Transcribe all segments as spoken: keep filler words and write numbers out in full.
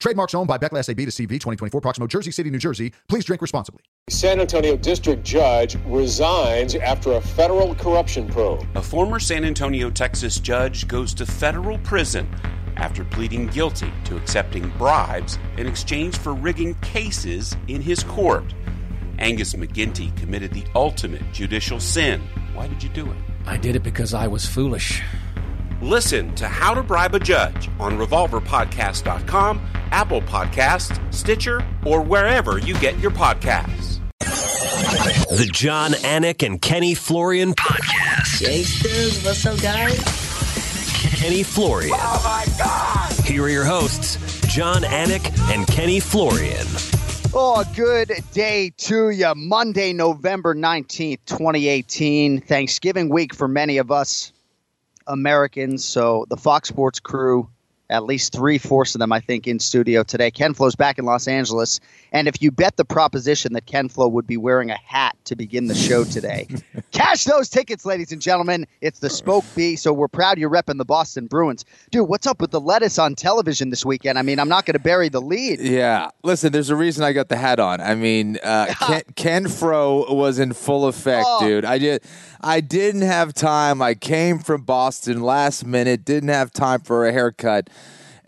Trademarks owned by Beckler S A B to C V twenty twenty-four, Proximo, Jersey City, New Jersey. Please drink responsibly. San Antonio District Judge resigns after a federal corruption probe. A former San Antonio, Texas judge goes to federal prison after pleading guilty to accepting bribes in exchange for rigging cases in his court. Angus McGinty committed the ultimate judicial sin. Why did you do it? I did it because I was foolish. Listen to How to Bribe a Judge on Revolver Podcast dot com, Apple Podcasts, Stitcher, or wherever you get your podcasts. The John Anik and Kenny Florian Podcast. Gangsters, what's up, guys? Kenny Florian. Oh, my God! Here are your hosts, John Anik and Kenny Florian. Oh, good day to you. Monday, November nineteenth, twenty eighteen. Thanksgiving week for many of us Americans. So the Fox Sports crew, at least three-fourths of them, I think, in studio today. Ken Flo's back in Los Angeles. And if you bet the proposition that Ken Flo would be wearing a hat to begin the show today, cash those tickets, ladies and gentlemen. It's the Spoke Bee, so we're proud you're repping the Boston Bruins. Dude, what's up with the lettuce on television this weekend? I mean, I'm not going to bury the lead. Yeah. Listen, there's a reason I got the hat on. I mean, uh, Ken, Ken Fro was in full effect, oh. dude. I, did, I didn't have time. I came from Boston last minute, didn't have time for a haircut.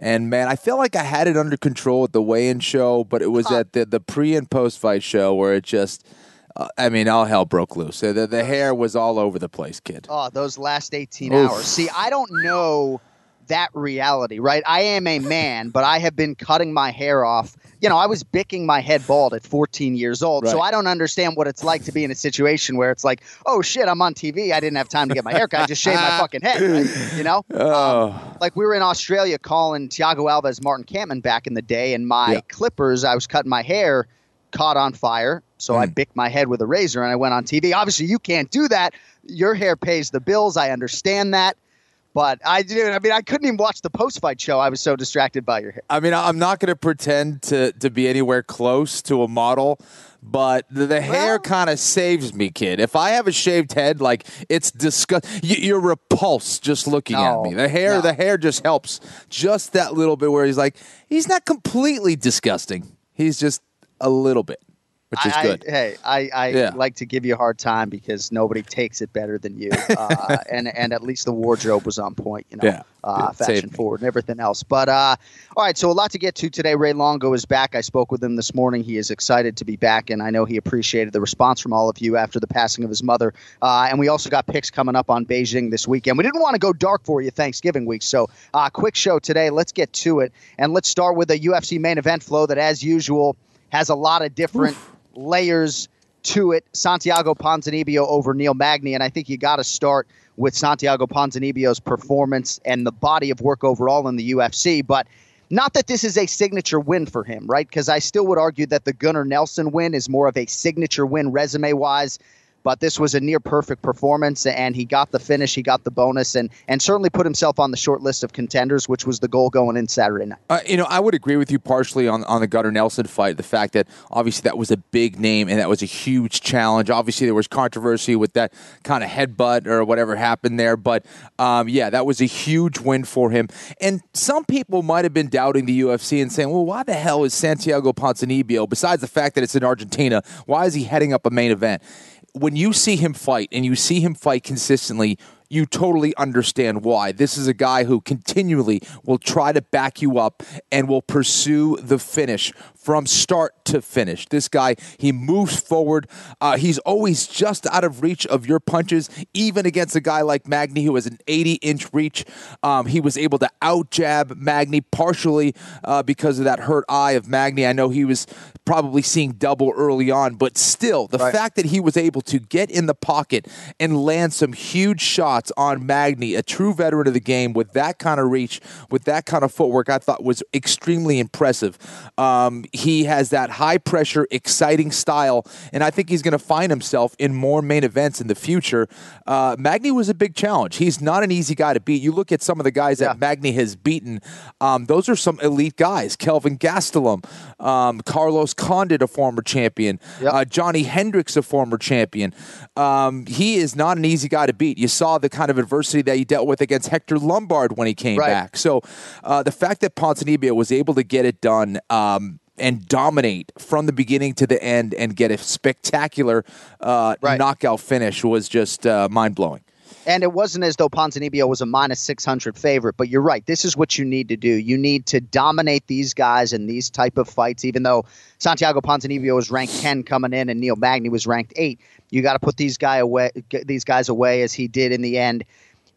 And, man, I feel like I had it under control at the weigh-in show, but it was huh. at the, the pre- and post-fight show where it just uh, – I mean, all hell broke loose. The, the hair was all over the place, kid. Oh, those last eighteen Oof. hours. See, I don't know that reality, right? I am a man, but I have been cutting my hair off. You know, I was bicking my head bald at fourteen years old, right. So I don't understand what it's like to be in a situation where it's like, oh, shit, I'm on T V. I didn't have time to get my hair cut. I just shaved my fucking head, right? You know? Oh. Um, like we were in Australia calling Thiago Alves, Martin Kampmann back in the day, and my yeah. clippers, I was cutting my hair, caught on fire, so mm. I bicked my head with a razor and I went on T V. Obviously, you can't do that. Your hair pays the bills. I understand that. But I did. I mean, I couldn't even watch the post-fight show. I was so distracted by your hair. I mean, I'm not going to pretend to to be anywhere close to a model, but the, the well, hair kind of saves me, kid. If I have a shaved head, like it's disgust. You, you're repulsed just looking no, at me. The hair, no. the hair just helps. Just that little bit where he's like, he's not completely disgusting. He's just a little bit. Which is I, good. I, hey, I, I yeah. like to give you a hard time because nobody takes it better than you. Uh, and, and at least the wardrobe was on point, you know, yeah. uh, fashion forward and everything else. But uh, all right, so a lot to get to today. Ray Longo is back. I spoke with him this morning. He is excited to be back, and I know he appreciated the response from all of you after the passing of his mother. Uh, and we also got picks coming up on Beijing this weekend. We didn't want to go dark for you Thanksgiving week, so uh, quick show today. Let's get to it, and let's start with a U F C main event flow that, as usual, has a lot of different Oof. layers to it. Santiago Ponzinibbio over Neil Magny, and I think you got to start with Santiago Ponzinibbio's performance and the body of work overall in the U F C, but not that this is a signature win for him, right? Because I still would argue that the Gunnar Nelson win is more of a signature win resume-wise, but this was a near-perfect performance, and he got the finish, he got the bonus, and and certainly put himself on the short list of contenders, which was the goal going in Saturday night. Uh, you know, I would agree with you partially on, on the Gunnar Nelson fight, the fact that obviously that was a big name and that was a huge challenge. Obviously, there was controversy with that kind of headbutt or whatever happened there, but um, yeah, that was a huge win for him. And some people might have been doubting the U F C and saying, well, why the hell is Santiago Ponzinibbio, besides the fact that it's in Argentina, why is he heading up a main event? When you see him fight and you see him fight consistently, you totally understand why. This is a guy who continually will try to back you up and will pursue the finish from start to finish. This guy, he moves forward. Uh, he's always just out of reach of your punches, even against a guy like Magny, who has an eighty-inch reach. Um, he was able to out-jab Magny partially uh, because of that hurt eye of Magny. I know he was probably seeing double early on, but still, the right. fact that he was able to get in the pocket and land some huge shots on Magny, a true veteran of the game, with that kind of reach, with that kind of footwork, I thought was extremely impressive. Um, he has that high-pressure, exciting style, and I think he's going to find himself in more main events in the future. Uh, Magny was a big challenge. He's not an easy guy to beat. You look at some of the guys yeah. that Magny has beaten. Um, those are some elite guys. Kelvin Gastelum, um, Carlos Condit, a former champion. Yep. Uh, Johnny Hendricks, a former champion. Um, he is not an easy guy to beat. You saw the kind of adversity that he dealt with against Hector Lombard when he came right. back. So uh, the fact that Ponzinibbio was able to get it done um, and dominate from the beginning to the end and get a spectacular uh, right. knockout finish was just uh, mind-blowing. And it wasn't as though Ponzinibbio was a minus six hundred favorite, but you're right. This is what you need to do. You need to dominate these guys in these type of fights, even though Santiago Ponzinibbio was ranked ten coming in and Neil Magny was ranked eight. You got to put these guy away, these guys away as he did in the end.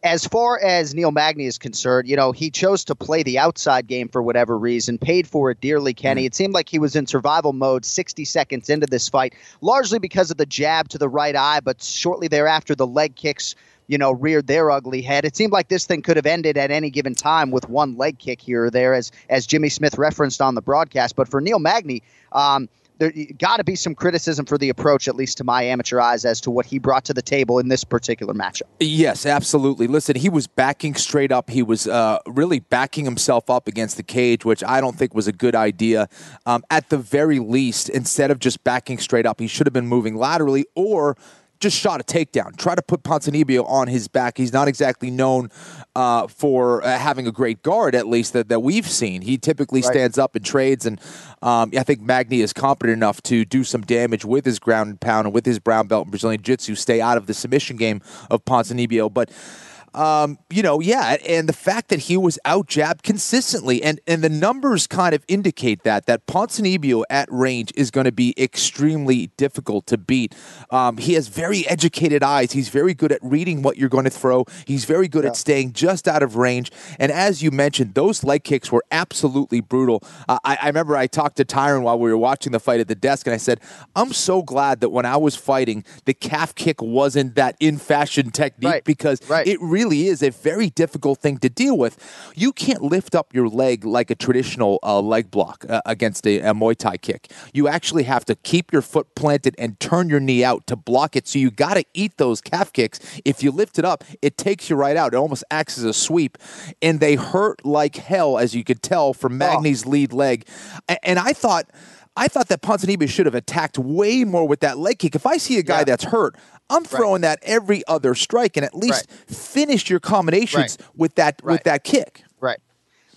As far as Neil Magny is concerned, you know, he chose to play the outside game for whatever reason, paid for it dearly, Kenny. Mm-hmm. It seemed like he was in survival mode sixty seconds into this fight, largely because of the jab to the right eye, but shortly thereafter the leg kicks you know, reared their ugly head. It seemed like this thing could have ended at any given time with one leg kick here or there, as as Jimmy Smith referenced on the broadcast. But for Neil Magny, um, there got to be some criticism for the approach, at least to my amateur eyes, as to what he brought to the table in this particular matchup. Yes, absolutely. Listen, he was backing straight up. He was uh, really backing himself up against the cage, which I don't think was a good idea. Um, at the very least, instead of just backing straight up, he should have been moving laterally or just shot a takedown. Try to put Ponzinibbio on his back. He's not exactly known uh, for uh, having a great guard, at least that, that we've seen. He typically right. stands up and trades, and um, I think Magny is competent enough to do some damage with his ground and pound and with his brown belt in Brazilian Jiu-Jitsu, stay out of the submission game of Ponzinibbio. But Um, you know, yeah, and the fact that he was out-jabbed consistently, and, and the numbers kind of indicate that, that Ponzinibbio at range is going to be extremely difficult to beat. Um, he has very educated eyes. He's very good at reading what you're going to throw. He's very good yeah. at staying just out of range. And as you mentioned, those leg kicks were absolutely brutal. Uh, I, I remember I talked to Tyron while we were watching the fight at the desk, and I said, I'm so glad that when I was fighting, the calf kick wasn't that in-fashion technique right. because right. it really really is a very difficult thing to deal with. You can't lift up your leg like a traditional uh, leg block uh, against a, a Muay Thai kick. You actually have to keep your foot planted and turn your knee out to block it. So you got to eat those calf kicks. If you lift it up, it takes you right out. It almost acts as a sweep. And they hurt like hell, as you could tell from Magny's oh. lead leg. A- and I thought... I thought that Ponzinibbio should have attacked way more with that leg kick. If I see a guy yeah. that's hurt, I'm throwing right. that every other strike, and at least right. finish your combinations right. with that right. with that kick. Right.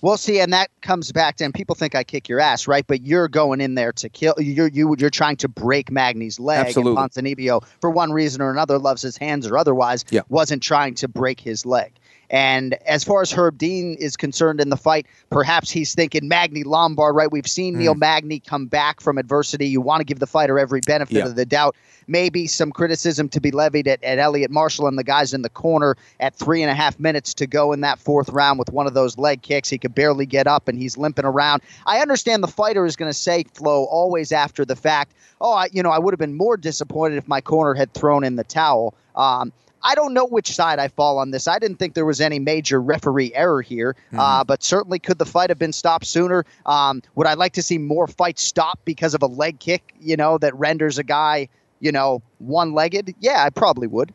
Well, see, and that comes back to, and people think I kick your ass, right? But you're going in there to kill. You're you, you're trying to break Magny's leg. Absolutely. And Ponzinibbio, for one reason or another, loves his hands or otherwise, yeah. wasn't trying to break his leg. And as far as Herb Dean is concerned in the fight, perhaps he's thinking Magny Lombard, right? We've seen mm. Neil Magny come back from adversity. You want to give the fighter every benefit yeah. of the doubt. Maybe some criticism to be levied at, at Elliot Marshall and the guys in the corner at three and a half minutes to go in that fourth round with one of those leg kicks. He could barely get up and he's limping around. I understand the fighter is going to say, Flo, always after the fact, oh, I, you know, I would have been more disappointed if my corner had thrown in the towel. Um, I don't know which side I fall on this. I didn't think there was any major referee error here, mm-hmm. uh, but certainly could the fight have been stopped sooner? Um, would I like to see more fights stopped because of a leg kick, you know, that renders a guy, you know, one-legged? Yeah, I probably would.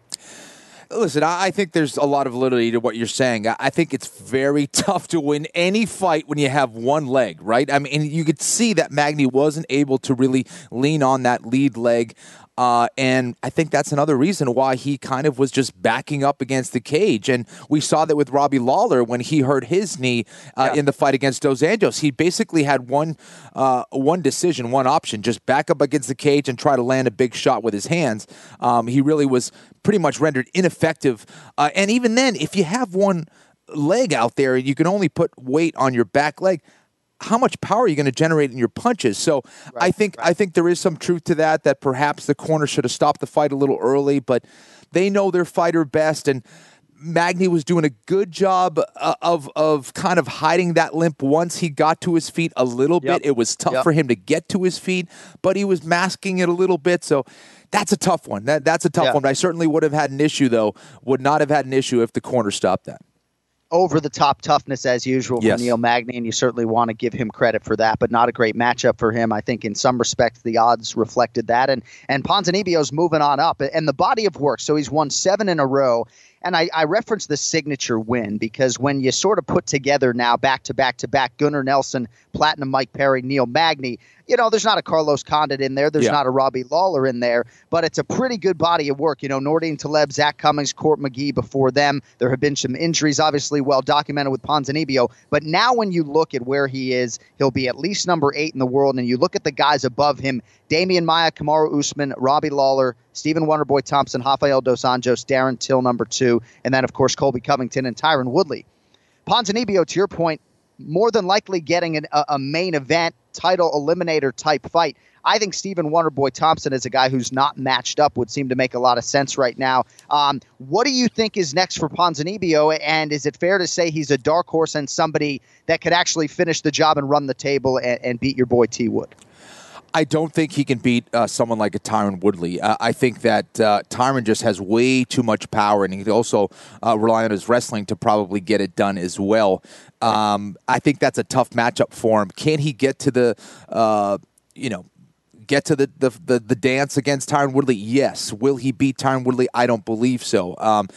Listen, I think there's a lot of validity to what you're saying. I think it's very tough to win any fight when you have one leg, right? I mean, you could see that Magny wasn't able to really lean on that lead leg. Uh, and I think that's another reason why he kind of was just backing up against the cage. And we saw that with Robbie Lawler when he hurt his knee uh, yeah. in the fight against Dos Anjos. He basically had one uh, one decision, one option, just back up against the cage and try to land a big shot with his hands. Um, he really was pretty much rendered ineffective. Uh, and even then, if you have one leg out there and you can only put weight on your back leg, how much power are you going to generate in your punches? So right, I think right. I think there is some truth to that, that perhaps the corner should have stopped the fight a little early, but they know their fighter best, and Magny was doing a good job of of kind of hiding that limp once he got to his feet a little yep. bit. It was tough yep. for him to get to his feet, but he was masking it a little bit, so that's a tough one. That, that's a tough yeah. one. I certainly would have had an issue, though, would not have had an issue if the corner stopped that. over-the-top toughness as usual yes. from Neil Magny, and you certainly want to give him credit for that, but not a great matchup for him. I think in some respects the odds reflected that, and and Ponzinibbio's moving on up, and the body of work. So he's won seven in a row, and I, I reference the signature win because when you sort of put together now back-to-back-to-back Gunnar Nelson, Platinum Mike Perry, Neil Magny, you know, there's not a Carlos Condit in there. There's yeah. not a Robbie Lawler in there, but it's a pretty good body of work. You know, Nordin Taleb, Zach Cummings, Court McGee before them. There have been some injuries, obviously well documented with Ponzinibbio, but now when you look at where he is, he'll be at least number eight in the world, and you look at the guys above him, Damian Maia, Kamaru Usman, Robbie Lawler, Steven Wonderboy Thompson, Rafael Dos Anjos, Darren Till, number two, and then, of course, Colby Covington and Tyron Woodley. Ponzinibbio, to your point, more than likely getting an, a, a main event title eliminator type fight. I think Steven Wonderboy Thompson is a guy who's not matched up would seem to make a lot of sense right now. Um, what do you think is next for Ponzinibbio, and is it fair to say he's a dark horse and somebody that could actually finish the job and run the table and, and beat your boy T. Wood? I don't think he can beat uh, someone like a Tyron Woodley. Uh, I think that uh, Tyron just has way too much power, and he could also uh, rely on his wrestling to probably get it done as well. Um, I think that's a tough matchup for him. Can he get to the, uh, you know, get to the, the the the dance against Tyron Woodley? Yes. Will he beat Tyron Woodley? I don't believe so. Um,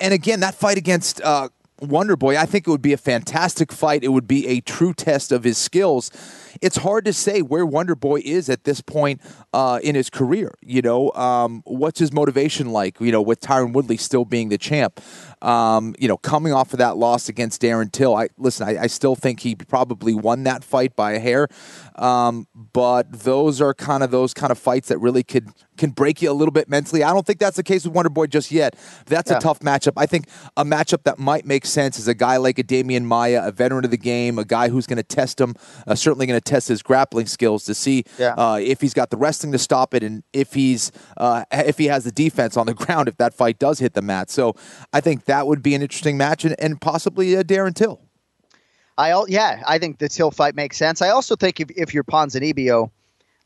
and again, that fight against uh, Wonderboy, I think it would be a fantastic fight. It would be a true test of his skills. It's hard to say where Wonderboy is at this point uh, in his career. You know, um, what's his motivation like, you know, with Tyron Woodley still being the champ, um, you know, coming off of that loss against Darren Till. I listen, I, I still think he probably won that fight by a hair. Um, but those are kind of those kind of fights that really could can break you a little bit mentally. I don't think that's the case with Wonderboy just yet. That's yeah. a tough matchup. I think a matchup that might make sense is a guy like a Damian Maia, a veteran of the game, a guy who's going to test him, uh, certainly going to test his grappling skills to see yeah. uh, if he's got the wrestling to stop it, and if he's uh, if he has the defense on the ground if that fight does hit the mat. So I think that would be an interesting match, and, and possibly a Darren Till. I yeah, I think the Till fight makes sense. I also think if, if you're Ponzinibbio,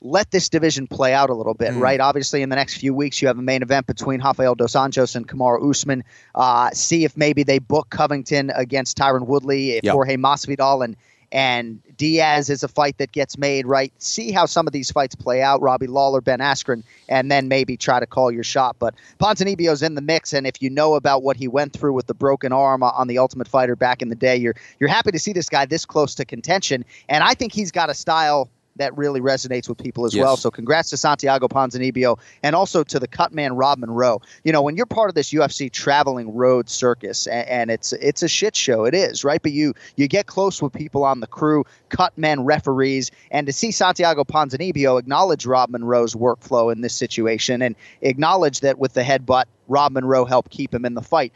let this division play out a little bit, mm. right? Obviously, in the next few weeks, you have a main event between Rafael Dos Anjos and Kamaru Usman. Uh, see if maybe they book Covington against Tyron Woodley, if yep. Jorge Masvidal and And Diaz is a fight that gets made, right? See how some of these fights play out, Robbie Lawler, Ben Askren, and then maybe try to call your shot. But Ponzinibbio's in the mix, and if you know about what he went through with the broken arm on The Ultimate Fighter back in the day, you're you're happy to see this guy this close to contention. And I think he's got a style that really resonates with people as yes. well. So congrats to Santiago Ponzinibbio, and also to the cutman Rob Monroe. You know, when you're part of this U F C traveling road circus, and, and it's it's a shit show, it is, right? But you you get close with people on the crew, cutmen, referees, and to see Santiago Ponzinibbio acknowledge Rob Monroe's workflow in this situation and acknowledge that with the headbutt, Rob Monroe helped keep him in the fight.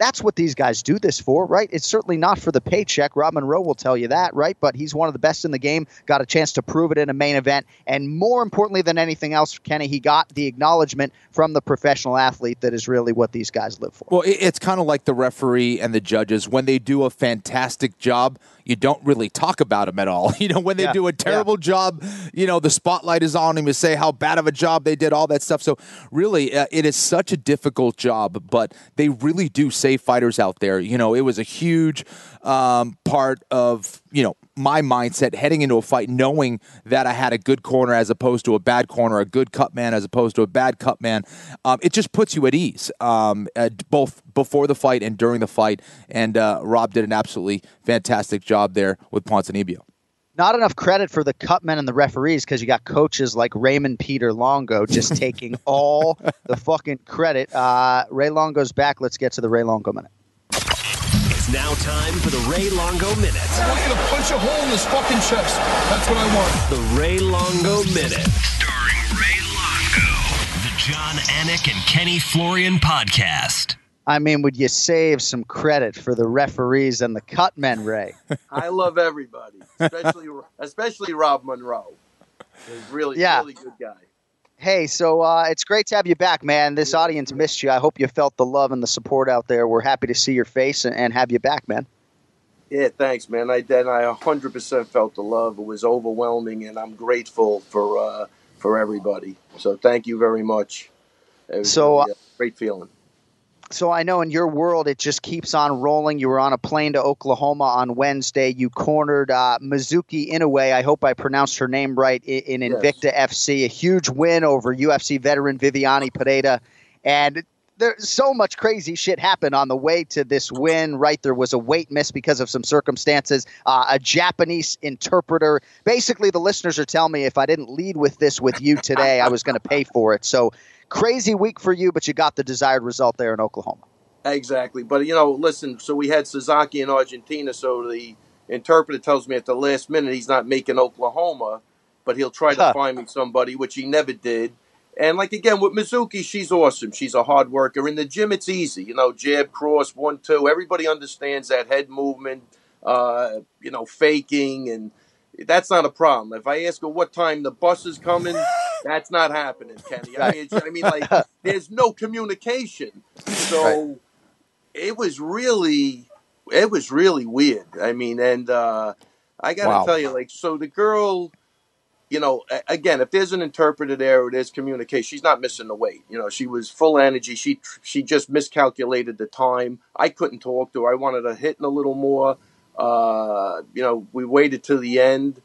That's what these guys do this for, right? It's certainly not for the paycheck. Rob Monroe will tell you that, right? But he's one of the best in the game, got a chance to prove it in a main event. And more importantly than anything else, Kenny, he got the acknowledgement from the professional athlete that is really what these guys live for. Well, it's kind of like the referee and the judges. When they do a fantastic job, you don't really talk about them at all. You know, when they yeah, do a terrible yeah. job, you know, the spotlight is on them. You say how bad of a job they did, all that stuff. So really, uh, it is such a difficult job, but they really do say fighters out there. You know, it was a huge um, part of, you know, my mindset heading into a fight, knowing that I had a good corner as opposed to a bad corner, a good cut man as opposed to a bad cut man. Um, it just puts you at ease, um, at both before the fight and during the fight. And uh, Rob did an absolutely fantastic job there with Ponzinibbio. Not enough credit for the cutmen and the referees, because you got coaches like Raymond Peter Longo just taking all the fucking credit. Uh, Ray Longo's back. Let's get to the Ray Longo Minute. It's now time for the Ray Longo Minute. I want you to punch a hole in this fucking chest. That's what I want. The Ray Longo Minute. Starring Ray Longo. The John Anik and Kenny Florian Podcast. I mean, would you save some credit for the referees and the cutmen, Ray? I love everybody, especially especially Rob Monroe. He's really, yeah. really good guy. Hey, so uh, it's great to have you back, man. This yeah. audience missed you. I hope you felt the love and the support out there. We're happy to see your face and, and have you back, man. Yeah, thanks, man. I then I one hundred percent felt the love. It was overwhelming, and I'm grateful for uh, for everybody. So thank you very much. It was so really, uh, great feeling. So I know in your world, it just keeps on rolling. You were on a plane to Oklahoma on Wednesday. You cornered uh, Mizuki Inoue. I hope I pronounced her name right, in, in Invicta yes. F C. A huge win over U F C veteran Viviane Pereira. And there's so much crazy shit happened on the way to this win, right? There was a weight miss because of some circumstances, uh, a Japanese interpreter. Basically, the listeners are telling me if I didn't lead with this with you today, I was going to pay for it. So crazy week for you, but you got the desired result there in Oklahoma. Exactly. But, you know, listen, so we had Sasaki in Argentina, so the interpreter tells me at the last minute he's not making Oklahoma, but he'll try to huh. find me somebody, which he never did. And, like, again, with Mizuki, she's awesome. She's a hard worker. In the gym, it's easy. You know, jab, cross, one, two. Everybody understands that head movement, uh, you know, faking, and that's not a problem. If I ask her what time the bus is coming... That's not happening, Kenny. I mean, I mean, like, there's no communication. So right. it was really, it was really weird. I mean, and uh, I got to wow. tell you, like, so the girl, you know, again, if there's an interpreter there or there's communication, she's not missing the weight. You know, she was full energy. She she just miscalculated the time. I couldn't talk to her. I wanted her hitting a little more. Uh, you know, we waited till the end.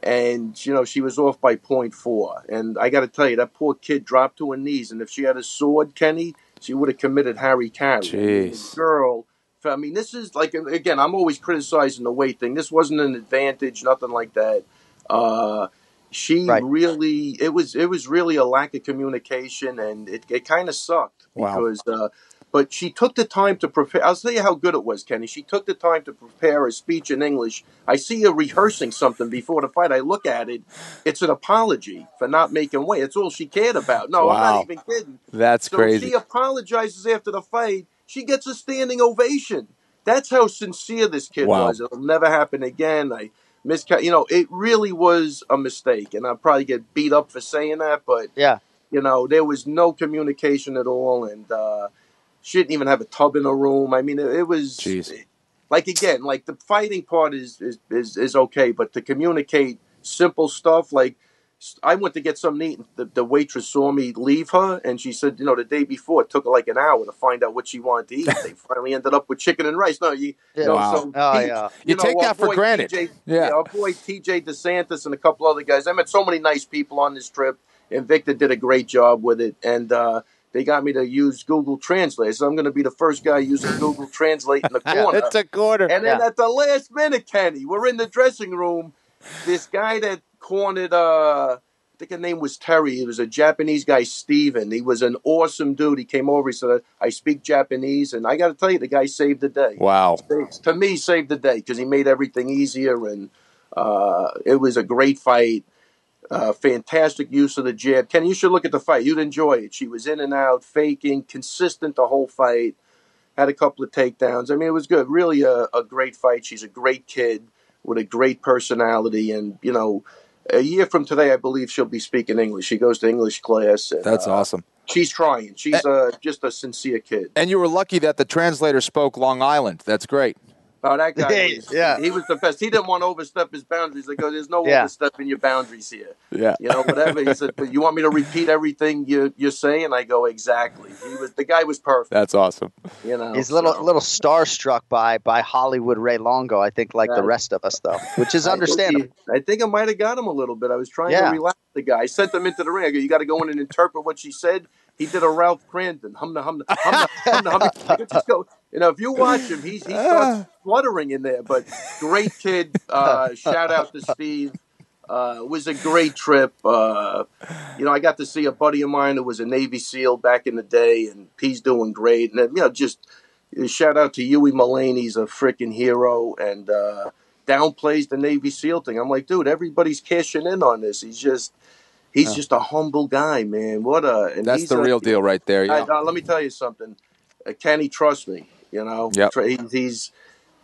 And, you know, she was off by point four. And I got to tell you, that poor kid dropped to her knees. And if she had a sword, Kenny, she would have committed Harry Carey. Jeez. Girl, I mean, this is like, again, I'm always criticizing the weight thing. This wasn't an advantage, nothing like that. Uh, she right. really, it was it was really a lack of communication. And it, it kind of sucked. Because, wow. uh, but she took the time to prepare. I'll tell you how good it was, Kenny. She took the time to prepare a speech in English. I see her rehearsing something before the fight. I look at it. It's an apology for not making weight. It's all she cared about. No, wow. I'm not even kidding. That's so crazy. She apologizes after the fight. She gets a standing ovation. That's how sincere this kid wow. was. It'll never happen again. I mis- You know, it really was a mistake. And I'll probably get beat up for saying that. But, yeah. you know, there was no communication at all. And, uh, she didn't even have a tub in her room. I mean, it, it was it, like, again, like the fighting part is, is, is, is okay. But to communicate simple stuff, like I went to get something to eat. The, the waitress saw me leave her. And she said, you know, the day before, it took her like an hour to find out what she wanted to eat. They finally ended up with chicken and rice. No, you, yeah. you know, wow. so oh, he, yeah. you, you know, take that for granted. T J, yeah. yeah. Our boy T J DeSantis and a couple other guys. I met so many nice people on this trip. Invicta did a great job with it. And, uh, they got me to use Google Translate. So I'm going to be the first guy using Google Translate in the corner. It's a corner. And then yeah. at the last minute, Kenny, we're in the dressing room. This guy that cornered, uh, I think his name was Terry. He was a Japanese guy, Steven. He was an awesome dude. He came over. He said, I speak Japanese. And I got to tell you, the guy saved the day. Wow. To me, saved the day because he made everything easier. And uh, it was a great fight. Uh, fantastic use of the jab. Kenny, you should look at the fight. You'd enjoy it. She was in and out, faking, consistent the whole fight. Had a couple of takedowns. I mean, it was good. Really a, a great fight. She's a great kid with a great personality. And, you know, a year from today, I believe she'll be speaking English. She goes to English class. And, That's uh, awesome. She's trying. She's uh, just a sincere kid. And you were lucky that the translator spoke Long Island. That's great. Oh, that guy, hey, was, yeah. he was the best. He didn't want to overstep his boundaries. Like, oh, there's no yeah. overstepping your boundaries here. Yeah. You know, whatever. He said, you want me to repeat everything you, you're saying? I go, exactly. He was, the guy was perfect. That's awesome. You know, He's a little, so. little starstruck by, by Hollywood Ray Longo, I think, like yeah. the rest of us, though, which is understandable. I think I, I might have got him a little bit. I was trying yeah. to relax the guy. I sent him into the ring. I go, you got to go in and interpret what she said. He did a Ralph Crampton. Humna, humna, humna, humna, humna. Just go. You know, if you watch him, he's, he starts fluttering in there. But great kid. Uh, shout out to Steve. Uh, it was a great trip. Uh, you know, I got to see a buddy of mine who was a Navy SEAL back in the day, and he's doing great. And, you know, just shout out to Huey Mulaney. He's a freaking hero and uh, downplays the Navy SEAL thing. I'm like, dude, everybody's cashing in on this. He's just... He's oh. just a humble guy, man. What a and that's the real a, deal, right there. Yeah. I, uh, let me tell you something. Uh, can he trust me? You know, yep. he, he's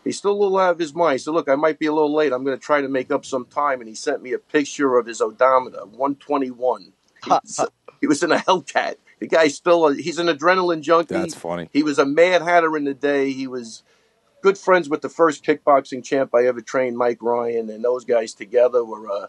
he's still a little out of his mind. So look, I might be a little late. I'm going to try to make up some time. And he sent me a picture of his odometer, one twenty-one. He was, he was in a Hellcat. The guy's still a, he's an adrenaline junkie. That's funny. He was a Mad Hatter in the day. He was good friends with the first kickboxing champ I ever trained, Mike Ryan, and those guys together were. Uh,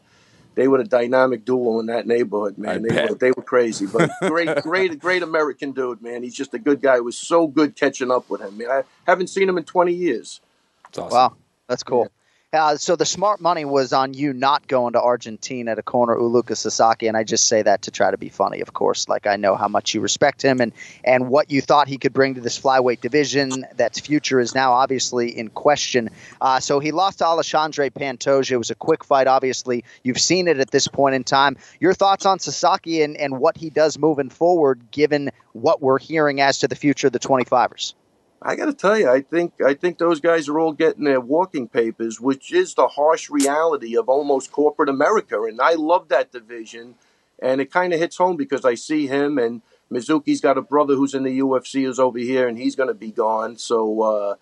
they were a dynamic duo in that neighborhood, man. They were, they were crazy, but great, great, great American dude, man. He's just a good guy. It was so good catching up with him. Man, I haven't seen him in twenty years. That's awesome. Wow, that's cool. Yeah. Uh, so the smart money was on you not going to Argentina to corner Ulka Sasaki, and I just say that to try to be funny, of course. Like, I know how much you respect him and, and what you thought he could bring to this flyweight division. That's future is now obviously in question. Uh, so he lost to Alexandre Pantoja. It was a quick fight, obviously. You've seen it at this point in time. Your thoughts on Sasaki and, and what he does moving forward, given what we're hearing as to the future of the twenty-fivers? I got to tell you, I think I think those guys are all getting their walking papers, which is the harsh reality of almost corporate America. And I love that division. And it kind of hits home because I see him, and Mizuki's got a brother who's in the U F C who's over here, and he's going to be gone. So, uh,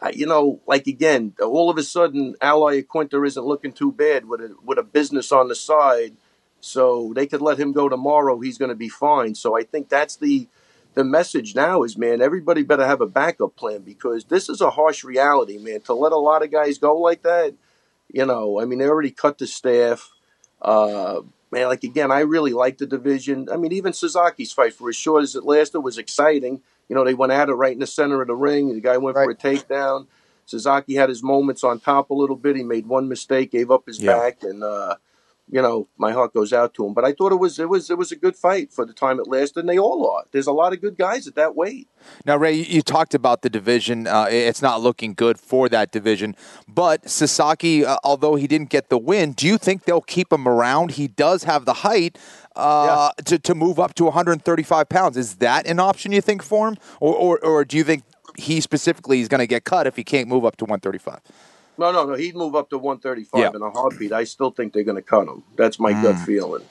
I, you know, like, again, all of a sudden, Al Iaquinta isn't looking too bad with a, with a business on the side. So they could let him go tomorrow. He's going to be fine. So I think that's the... The message now is, man, everybody better have a backup plan, because this is a harsh reality, man. To let a lot of guys go like that, you know, I mean, they already cut the staff. Uh, man, like, again, I really like the division. I mean, even Sasaki's fight, for as short as it lasted, was exciting. You know, they went at it right in the center of the ring. The guy went right for a takedown. Sasaki had his moments on top a little bit. He made one mistake, gave up his yeah. back, and, uh, you know, my heart goes out to him. But I thought it was it was it was a good fight for the time it lasted, and they all are. There's a lot of good guys at that weight. Now, Ray, you talked about the division. Uh, it's not looking good for that division. But Sasaki, uh, although he didn't get the win, do you think they'll keep him around? He does have the height uh, yeah. to to move up to one thirty-five pounds. Is that an option you think for him, or or, or do you think he specifically is going to get cut if he can't move up to one thirty-five? No, no, no. He'd move up to one thirty-five yeah. in a heartbeat. I still think they're going to cut him. That's my mm. gut feeling.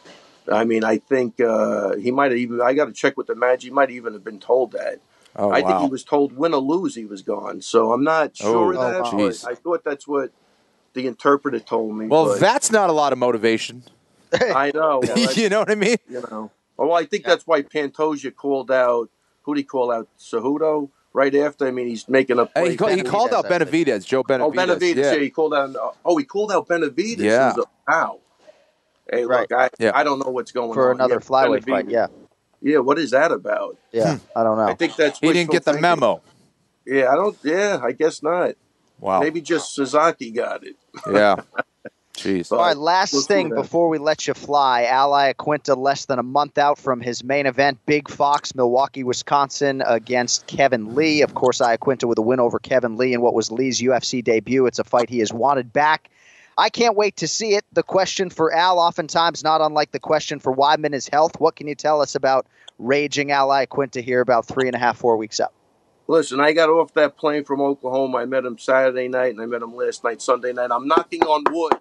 I mean, I think uh, he might have even – I got to check with the match. He might even have been told that. Oh, I wow. think he was told win or lose he was gone. So I'm not sure oh, of that. Oh, but I thought that's what the interpreter told me. Well, but that's not a lot of motivation. I know. Well, I, you know what I mean? You know. Well, I think yeah. that's why Pantoja called out – who did he call out? Cejudo? Right after, I mean, he's making a play. Hey, he, call, he called out Benavidez, Joe Benavidez. Oh, Benavidez, yeah. yeah he called out. Uh, oh, he called out Benavidez. Yeah. He was a, wow. Hey, right. look, I, yeah. I don't know what's going For on. For another yeah, flyweight Benavidez. fight, yeah. Yeah, what is that about? Yeah, hmm. I don't know. I think that's He didn't get the thinking. memo. Yeah, I don't, yeah, I guess not. Wow. Maybe just Sasaki got it. Yeah. Jeez. All right, last thing before we let you fly. Al Iaquinta less than a month out from his main event, Big Fox, Milwaukee, Wisconsin, against Kevin Lee. Of course, Iaquinta with a win over Kevin Lee in what was Lee's U F C debut. It's a fight he has wanted back. I can't wait to see it. The question for Al, oftentimes not unlike the question for Weidman, is health. What can you tell us about raging Al Iaquinta here about three and a half, four weeks out? Listen, I got off that plane from Oklahoma. I met him Saturday night, and I met him last night, Sunday night. I'm knocking on wood.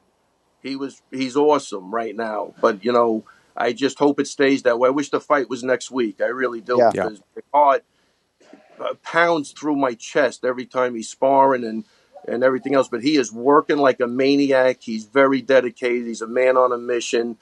He was he's awesome right now. But, you know, I just hope it stays that way. I wish the fight was next week. I really do. Yeah. Because my heart uh, pounds through my chest every time he's sparring and, and everything else. But he is working like a maniac. He's very dedicated. He's a man on a mission.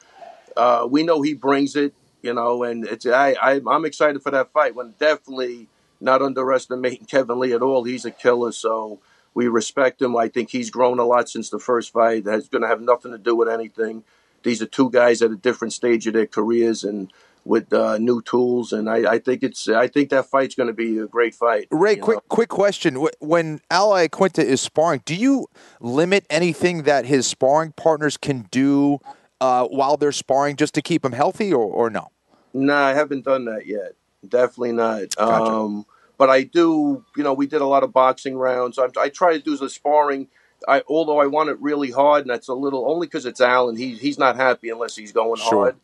Uh, we know he brings it, you know, and it's I, I, I'm excited for that fight. When definitely not underestimating Kevin Lee at all. He's a killer, so we respect him. I think he's grown a lot since the first fight. That's going to have nothing to do with anything. These are two guys at a different stage of their careers and with uh, new tools. And I, I think it's I think that fight's going to be a great fight. Ray, quick know? quick question. When Al Iaquinta is sparring, do you limit anything that his sparring partners can do uh, while they're sparring just to keep him healthy or, or no? No, nah, I haven't done that yet. Definitely not. Gotcha. Um But I do, you know, we did a lot of boxing rounds. I, I try to do the sparring, I, although I want it really hard, and that's a little, only because it's Alan. He, he's not happy unless he's going sure. hard.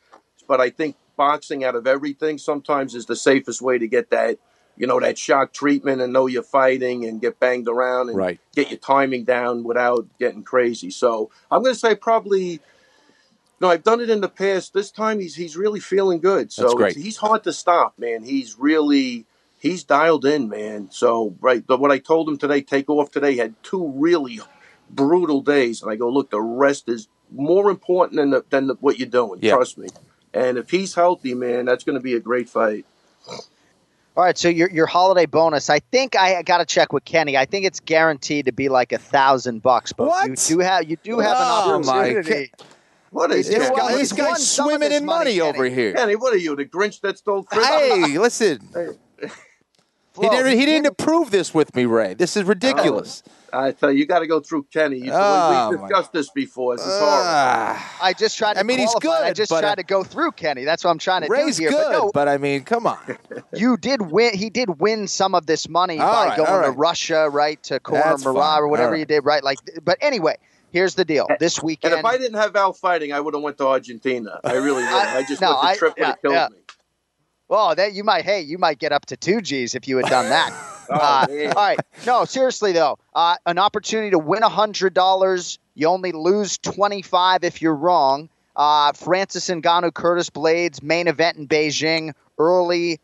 But I think boxing out of everything sometimes is the safest way to get that, you know, that shock treatment and know you're fighting and get banged around and right. get your timing down without getting crazy. So I'm going to say probably... No, I've done it in the past. This time he's, he's really feeling good. So that's great. He's hard to stop, man. He's really... He's dialed in, man. So, right, the, what I told him today, take off today, had two really brutal days. And I go, look, the rest is more important than the, than the, what you're doing. Yeah. Trust me. And if he's healthy, man, that's going to be a great fight. All right, so your your holiday bonus, I think I got to check with Kenny. I think it's guaranteed to be like a thousand bucks, but what? you do have you do have oh, an opportunity. What is this guy? This guy's swimming in money, money over here. Kenny, what are you, the Grinch that stole Christmas? Hey, listen. Hey. He, did, he didn't approve this with me, Ray. This is ridiculous. Oh, I tell you, you got to go through Kenny. You, oh, we've discussed this before. This is uh, horrible. I just tried to I mean, qualify. He's good. I just tried uh, to go through Kenny. That's what I'm trying to Ray's do here. Good, but, no, but I mean, come on. You did win. He did win some of this money all by right, going right. to Russia, right, to Conor McGregor or whatever right. you did, right? Like, but anyway. Here's the deal. This weekend. And if I didn't have Al fighting, I would have went to Argentina. I really would. I just no, the trip would have yeah, killed yeah. me. Well, that you might. Hey, you might get up to two G's if you had done that. oh, uh, all right. No, seriously though, uh, an opportunity to win a hundred dollars. You only lose twenty-five if you're wrong. Uh, Francis Ngannou, Curtis Blaydes, main event in Beijing early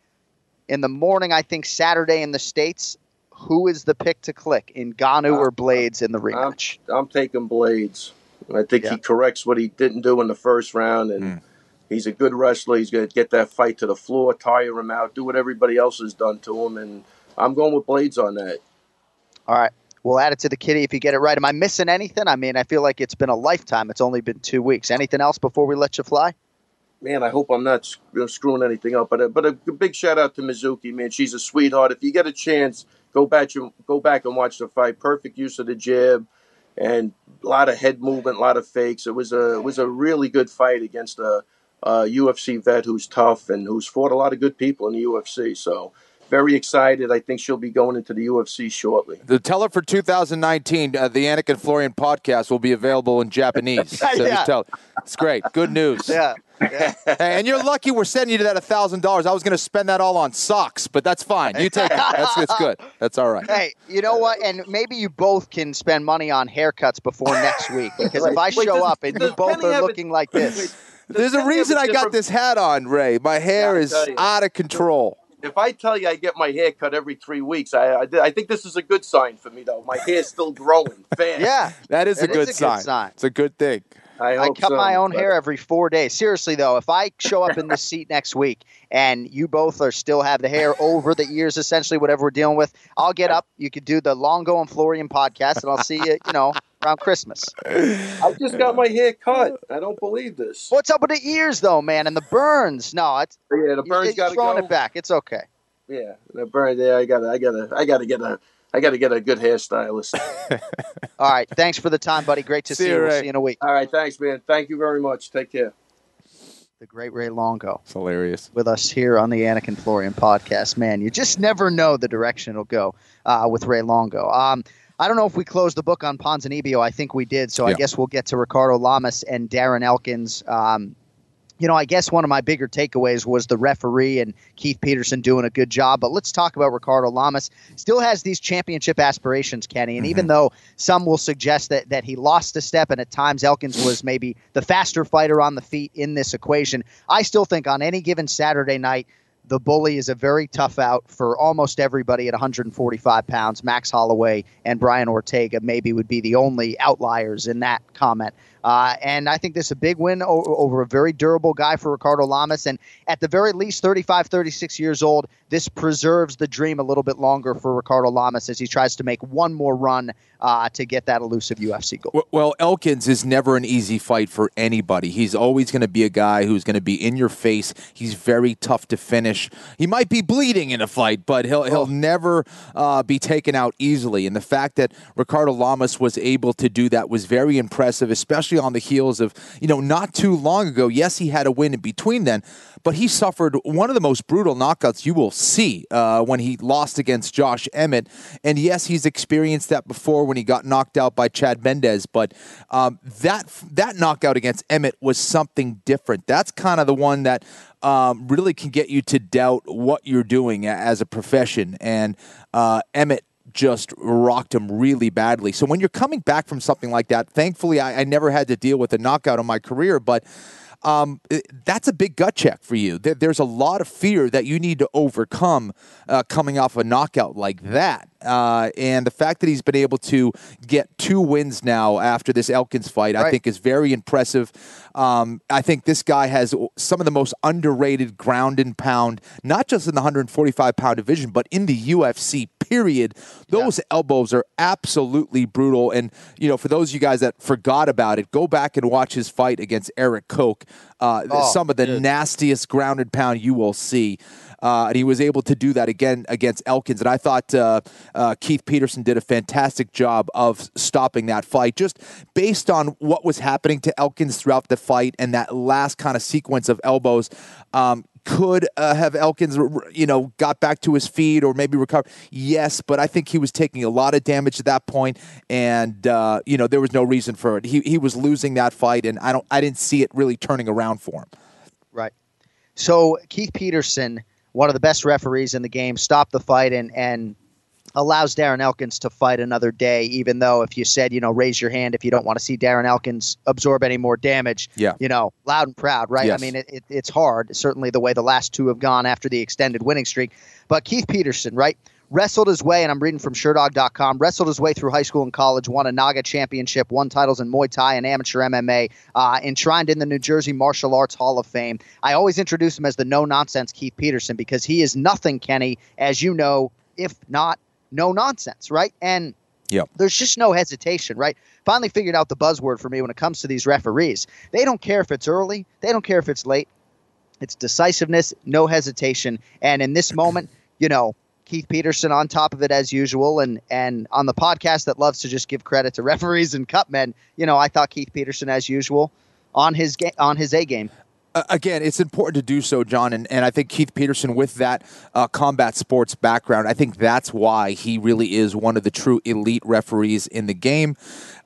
in the morning. I think Saturday in the States. Who is the pick to click, Ngannou or Blaydes in the rematch? I'm, I'm taking Blaydes. I think yeah. he corrects what he didn't do in the first round, and mm. he's a good wrestler. He's going to get that fight to the floor, tire him out, do what everybody else has done to him, and I'm going with Blaydes on that. All right. We'll add it to the kitty if you get it right. Am I missing anything? I mean, I feel like it's been a lifetime. It's only been two weeks. Anything else before we let you fly? Man, I hope I'm not screwing anything up. But a, but a big shout-out to Mizuki, man. She's a sweetheart. If you get a chance, go back, go back and watch the fight. Perfect use of the jab and a lot of head movement, a lot of fakes. It was a, it was a really good fight against a, a U F C vet who's tough and who's fought a lot of good people in the U F C. So very excited. I think she'll be going into the U F C shortly. The teller for two thousand nineteen, uh, the Anakin Florian podcast, will be available in Japanese. So yeah. tell, it's great. Good news. Yeah. Yeah. Hey, and you're lucky we're sending you to that one thousand dollars. I was going to spend that all on socks, but that's fine. You take it. That's, that's good. That's all right. Hey, you know what? And maybe you both can spend money on haircuts before next week. Because right. if I Wait, show does, up and you both Kenny are looking a, like this. There's a reason a I got this hat on, Ray. My hair yeah, is out of control. If I tell you I get my hair cut every three weeks, I, I, I think this is a good sign for me, though. My hair's still growing fast. Yeah, that is that a, good, is a sign. good sign. It's a good thing. I, I cut so, my own but... hair every four days. Seriously, though, if I show up in this seat next week and you both are still have the hair over the ears, essentially, whatever we're dealing with, I'll get up. You could do the Longo and Florian podcast, and I'll see you, you know, around Christmas. I just got my hair cut. I don't believe this. What's up with the ears, though, man, and the burns? No, it's yeah, the burns got to go. Throwing it back, it's okay. Yeah, the burn there. Yeah, I got, I got, I got to get a. I got to get a good hairstylist. All right. Thanks for the time, buddy. Great to see, see you. We'll see you in a week. All right. Thanks, man. Thank you very much. Take care. The great Ray Longo. It's hilarious. With us here on the Anakin Florian podcast. Man, you just never know the direction it'll go uh, with Ray Longo. Um, I don't know if we closed the book on Ponzinibbio. I think we did. So yeah. I guess we'll get to Ricardo Lamas and Darren Elkins. Um, you know, I guess one of my bigger takeaways was the referee and Keith Peterson doing a good job. But let's talk about Ricardo Lamas. Still has these championship aspirations, Kenny. And mm-hmm. even though some will suggest that that he lost a step and at times Elkins was maybe the faster fighter on the feet in this equation, I still think on any given Saturday night, the bully is a very tough out for almost everybody at one forty-five pounds. Max Holloway and Brian Ortega maybe would be the only outliers in that comment. Uh, and I think this is a big win over, over a very durable guy for Ricardo Lamas. And at the very least, thirty-five, thirty-six years old, this preserves the dream a little bit longer for Ricardo Lamas as he tries to make one more run uh, to get that elusive U F C goal. Well, Elkins is never an easy fight for anybody. He's always going to be a guy who's going to be in your face. He's very tough to finish. He might be bleeding in a fight, but he'll, he'll never uh, be taken out easily. And the fact that Ricardo Lamas was able to do that was very impressive, especially on the heels of, you know, not too long ago. Yes, he had a win in between then, but he suffered one of the most brutal knockouts you will see uh, when he lost against Josh Emmett. And yes, he's experienced that before when he got knocked out by Chad Mendez. But um, that that knockout against Emmett was something different. That's kind of the one that Um, really can get you to doubt what you're doing as a profession. And uh, Emmett just rocked him really badly. So when you're coming back from something like that, thankfully I, I never had to deal with a knockout in my career, but um, it, that's a big gut check for you. There, there's a lot of fear that you need to overcome uh, coming off a knockout like that. Uh, and the fact that he's been able to get two wins now after this Elkins fight, right. I think is very impressive. Um, I think this guy has some of the most underrated ground and pound, not just in the one forty-five pound division, but in the U F C, period. Those yeah. elbows are absolutely brutal. And, you know, for those of you guys that forgot about it, go back and watch his fight against Eric Koch. Uh, oh, some of the dude. nastiest ground and pound you will see. Uh, and he was able to do that again against Elkins. And I thought uh, uh, Keith Peterson did a fantastic job of stopping that fight, just based on what was happening to Elkins throughout the fight and that last kind of sequence of elbows. Um, could uh, have Elkins, you know, got back to his feet or maybe recovered? Yes, but I think he was taking a lot of damage at that point, and uh, you know, there was no reason for it. He he was losing that fight, and I don't, I didn't see it really turning around for him. Right. So Keith Peterson, one of the best referees in the game, stopped the fight and, and allows Darren Elkins to fight another day, even though if you said, you know, raise your hand if you don't want to see Darren Elkins absorb any more damage, yeah. you know, loud and proud, right? Yes. I mean, it, it, it's hard, certainly the way the last two have gone after the extended winning streak. But Keith Peterson, right, wrestled his way, and I'm reading from Sherdog dot com, wrestled his way through high school and college, won a Naga championship, won titles in Muay Thai and amateur M M A, uh, enshrined in the New Jersey Martial Arts Hall of Fame. I always introduce him as the no-nonsense Keith Peterson because he is nothing, Kenny, as you know, if not no nonsense, right? And yep. there's just no hesitation, right? Finally figured out the buzzword for me when it comes to these referees. They don't care if it's early. They don't care if it's late. It's decisiveness, no hesitation. And in this moment, you know, Keith Peterson on top of it as usual, and and on the podcast that loves to just give credit to referees and cup men, you know, I thought Keith Peterson as usual on his ga- on his A game. Again, it's important to do so, John, and, and I think Keith Peterson, with that uh, combat sports background, I think that's why he really is one of the true elite referees in the game.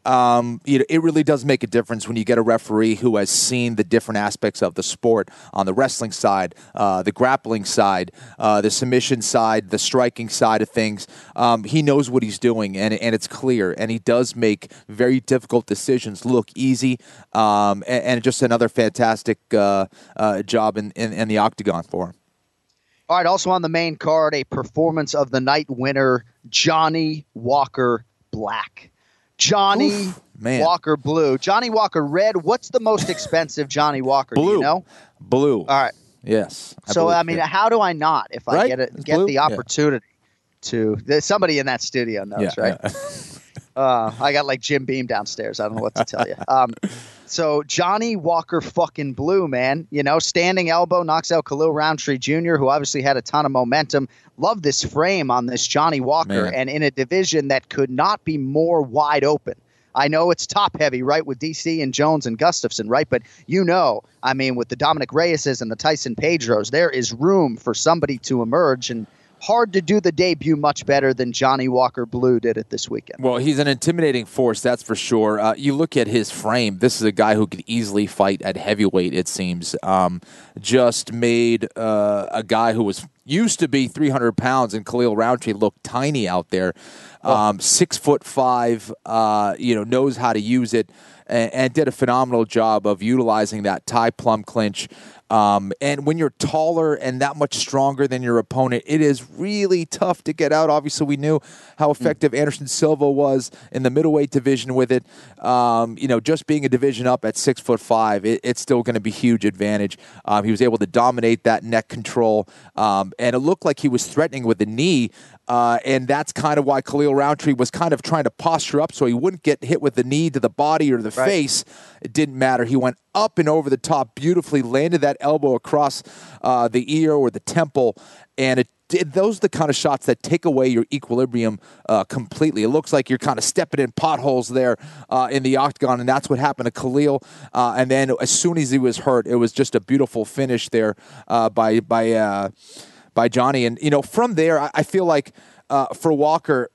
Um, you know, it really does make a difference when you get a referee who has seen the different aspects of the sport on the wrestling side, uh, the grappling side, uh, the submission side, the striking side of things. Um, he knows what he's doing, and and it's clear, and he does make very difficult decisions look easy, um, and, and just another fantastic uh, uh, job in, in, in the octagon for him. All right, also on the main card, a performance of the night winner, Johnny Walker Black. Johnny Oof, Walker Blue. Johnny Walker Red. What's the most expensive Johnny Walker? Blue. Do you know? Blue. All right. Yes. I so, I mean, it. how do I not if I right? get it, get blue? the opportunity yeah. to – somebody in that studio knows, yeah, right? Yeah. uh, I got like Jim Beam downstairs. I don't know what to tell you. Um, so, Johnny Walker fucking Blue, man. You know, standing elbow knocks out Khalil Roundtree Junior, who obviously had a ton of momentum. Love this frame on this Johnny Walker, man. And in a division that could not be more wide open. I know it's top heavy, right, with D C and Jones and Gustafson, right? But you know, I mean, with the Dominic Reyes and the Tyson Pedros, there is room for somebody to emerge, and hard to do the debut much better than Johnny Walker Blue did it this weekend. Well, he's an intimidating force, that's for sure. Uh, you look at his frame, this is a guy who could easily fight at heavyweight, it seems. Um, just made uh, a guy who was... used to be three hundred pounds, and Khalil Roundtree looked tiny out there. Um, oh. Six foot five, uh, you know, knows how to use it, and, and did a phenomenal job of utilizing that Thai plum clinch. Um, and when you're taller and that much stronger than your opponent, it is really tough to get out. Obviously, we knew how effective mm. Anderson Silva was in the middleweight division with it. Um, you know, just being a division up at six foot five, it, it's still going to be a huge advantage. Um, he was able to dominate that neck control, um, and it looked like he was threatening with the knee. Uh, and that's kind of why Khalil Roundtree was kind of trying to posture up so he wouldn't get hit with the knee to the body or the right. face. It didn't matter. He went up and over the top beautifully, landed that elbow across uh, the ear or the temple, and it did, those are the kind of shots that take away your equilibrium uh, completely. It looks like you're kind of stepping in potholes there uh, in the octagon, and that's what happened to Khalil. Uh, and then as soon as he was hurt, it was just a beautiful finish there uh, by by. Uh, by Johnny. And, you know, from there, I, I feel like uh, for Walker,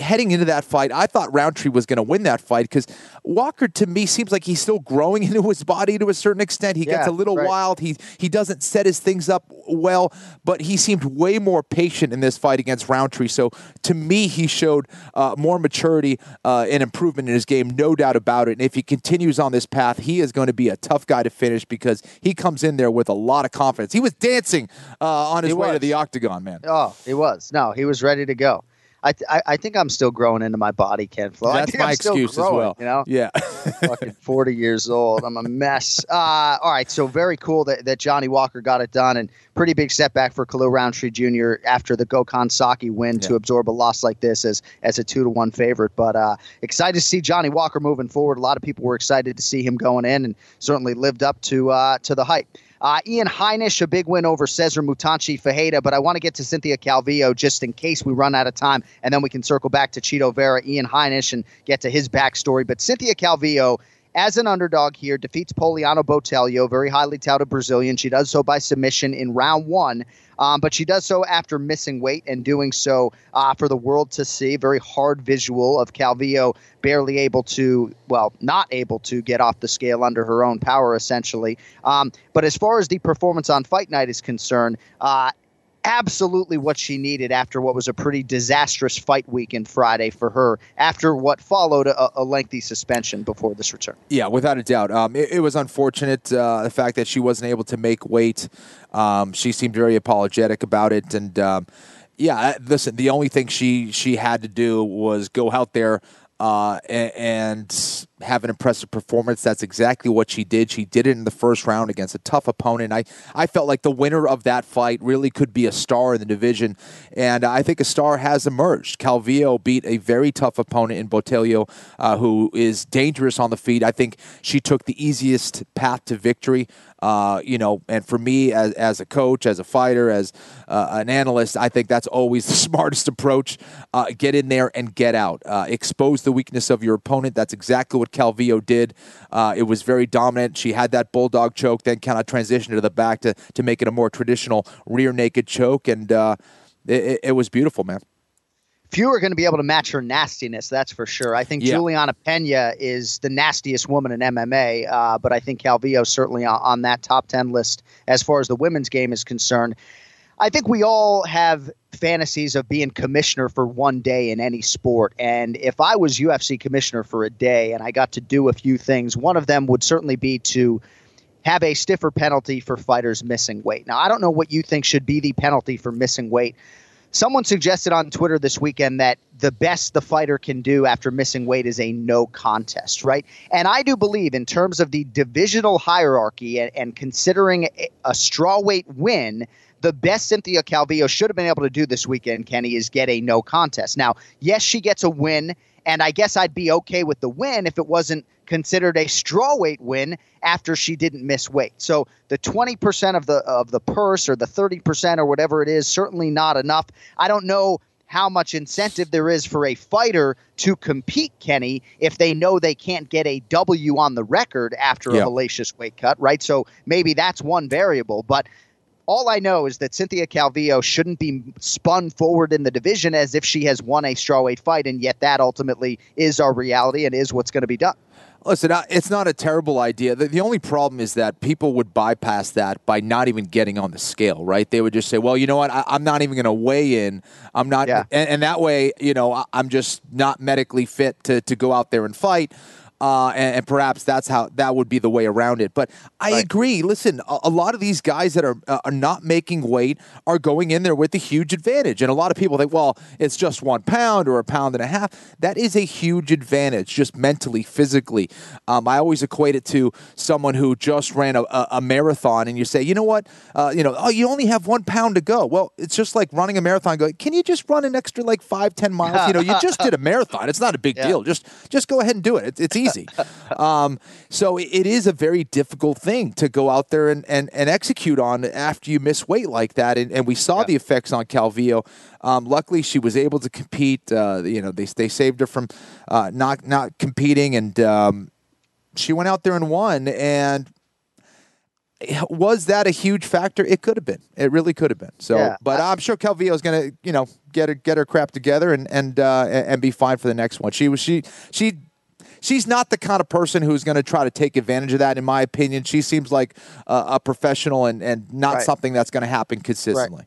heading into that fight, I thought Roundtree was going to win that fight because Walker, to me, seems like he's still growing into his body to a certain extent. He yeah, gets a little right. wild. He he doesn't set his things up well, but he seemed way more patient in this fight against Roundtree. So, to me, he showed uh, more maturity uh, and improvement in his game, no doubt about it. And if he continues on this path, he is going to be a tough guy to finish because he comes in there with a lot of confidence. He was dancing uh, on his he way was. to the octagon, man. Oh, he was. No, he was ready to go. I, th- I I think I'm still growing into my body, Ken Flo. That's my I'm excuse growing, as well. You know? Yeah. Fucking forty years old. I'm a mess. Uh, all right. So very cool that, that Johnny Walker got it done, and pretty big setback for Khalil Roundtree Junior after the Gokhan Saki win yeah. to absorb a loss like this as as a two to one favorite. But uh, excited to see Johnny Walker moving forward. A lot of people were excited to see him going in, and certainly lived up to uh, to the hype. Uh, Ian Heinisch, a big win over Cesar Mutanchi Fajeda, but I want to get to Cynthia Calvillo just in case we run out of time, and then we can circle back to Chito Vera, Ian Heinisch, and get to his backstory. But Cynthia Calvillo, as an underdog here, defeats Poliana Botelho, very highly touted Brazilian. She does so by submission in round one, um, but she does so after missing weight and doing so uh, for the world to see. Very hard visual of Calvillo barely able to, well, not able to get off the scale under her own power, essentially. Um, but as far as the performance on Fight Night is concerned, uh, absolutely what she needed after what was a pretty disastrous fight weekend Friday for her, after what followed a, a lengthy suspension before this return. Yeah, without a doubt. Um, it, it was unfortunate, uh, the fact that she wasn't able to make weight. Um, she seemed very apologetic about it. And, um, yeah, listen, the only thing she, she had to do was go out there uh, and, and have an impressive performance. That's exactly what she did. She did it in the first round against a tough opponent. I, I felt like the winner of that fight really could be a star in the division, and I think a star has emerged. Calvillo beat a very tough opponent in Botelho, uh, who is dangerous on the feet. I think she took the easiest path to victory, uh, you know, and for me as, as a coach, as a fighter, as uh, an analyst, I think that's always the smartest approach. Uh, get in there and get out. Uh, expose the weakness of your opponent. That's exactly what Calvillo did. Uh, it was very dominant. She had that bulldog choke, then kind of transitioned to the back to, to make it a more traditional rear naked choke, and uh, it, it was beautiful, man. Few are going to be able to match her nastiness, that's for sure. I think yeah. Juliana Pena is the nastiest woman in M M A, uh, but I think Calvillo certainly on that top ten list as far as the women's game is concerned. I think we all have fantasies of being commissioner for one day in any sport. And if I was U F C commissioner for a day and I got to do a few things, one of them would certainly be to have a stiffer penalty for fighters missing weight. Now, I don't know what you think should be the penalty for missing weight. Someone suggested on Twitter this weekend that the best the fighter can do after missing weight is a no contest, right? And I do believe in terms of the divisional hierarchy and, and considering a, a strawweight win, the best Cynthia Calvillo should have been able to do this weekend, Kenny, is get a no contest. Now, yes, she gets a win, and I guess I'd be okay with the win if it wasn't considered a strawweight win after she didn't miss weight. So the twenty percent of the of the purse or the thirty percent or whatever it is, certainly not enough. I don't know how much incentive there is for a fighter to compete, Kenny, if they know they can't get a W on the record after yeah. a hellacious weight cut, right? So maybe that's one variable, but all I know is that Cynthia Calvillo shouldn't be spun forward in the division as if she has won a strawweight fight, and yet that ultimately is our reality and is what's going to be done. Listen, it's not a terrible idea. The, the only problem is that people would bypass that by not even getting on the scale, right? They would just say, well, you know what? I, I'm not even going to weigh in. I'm not. Yeah. And, and that way, you know, I, I'm just not medically fit to, to go out there and fight. Uh, and, and perhaps that's how that would be the way around it. But I right. agree. Listen, a, a lot of these guys that are, uh, are not making weight are going in there with a huge advantage. And a lot of people think, well, it's just one pound or a pound and a half. That is a huge advantage, just mentally, physically. Um, I always equate it to someone who just ran a, a, a marathon, and you say, you know what? Uh, you know, oh, you only have one pound to go. Well, it's just like running a marathon. Go, can you just run an extra like five, ten miles? You know, you just did a marathon. It's not a big yeah. deal. Just, just go ahead and do it. It's, it's easy. um, so it is a very difficult thing to go out there and, and, and execute on after you miss weight like that. And, and we saw yeah. the effects on Calvillo. Um, luckily, she was able to compete. Uh, you know, they they saved her from uh, not not competing, and um, she went out there and won. And was that a huge factor? It could have been. It really could have been. So, yeah. but I'm sure Calvillo is going to you know get her get her crap together and and uh, and be fine for the next one. She was she she. She's not the kind of person who's going to try to take advantage of that, in my opinion. She seems like uh, a professional and, and not right. something that's going to happen consistently.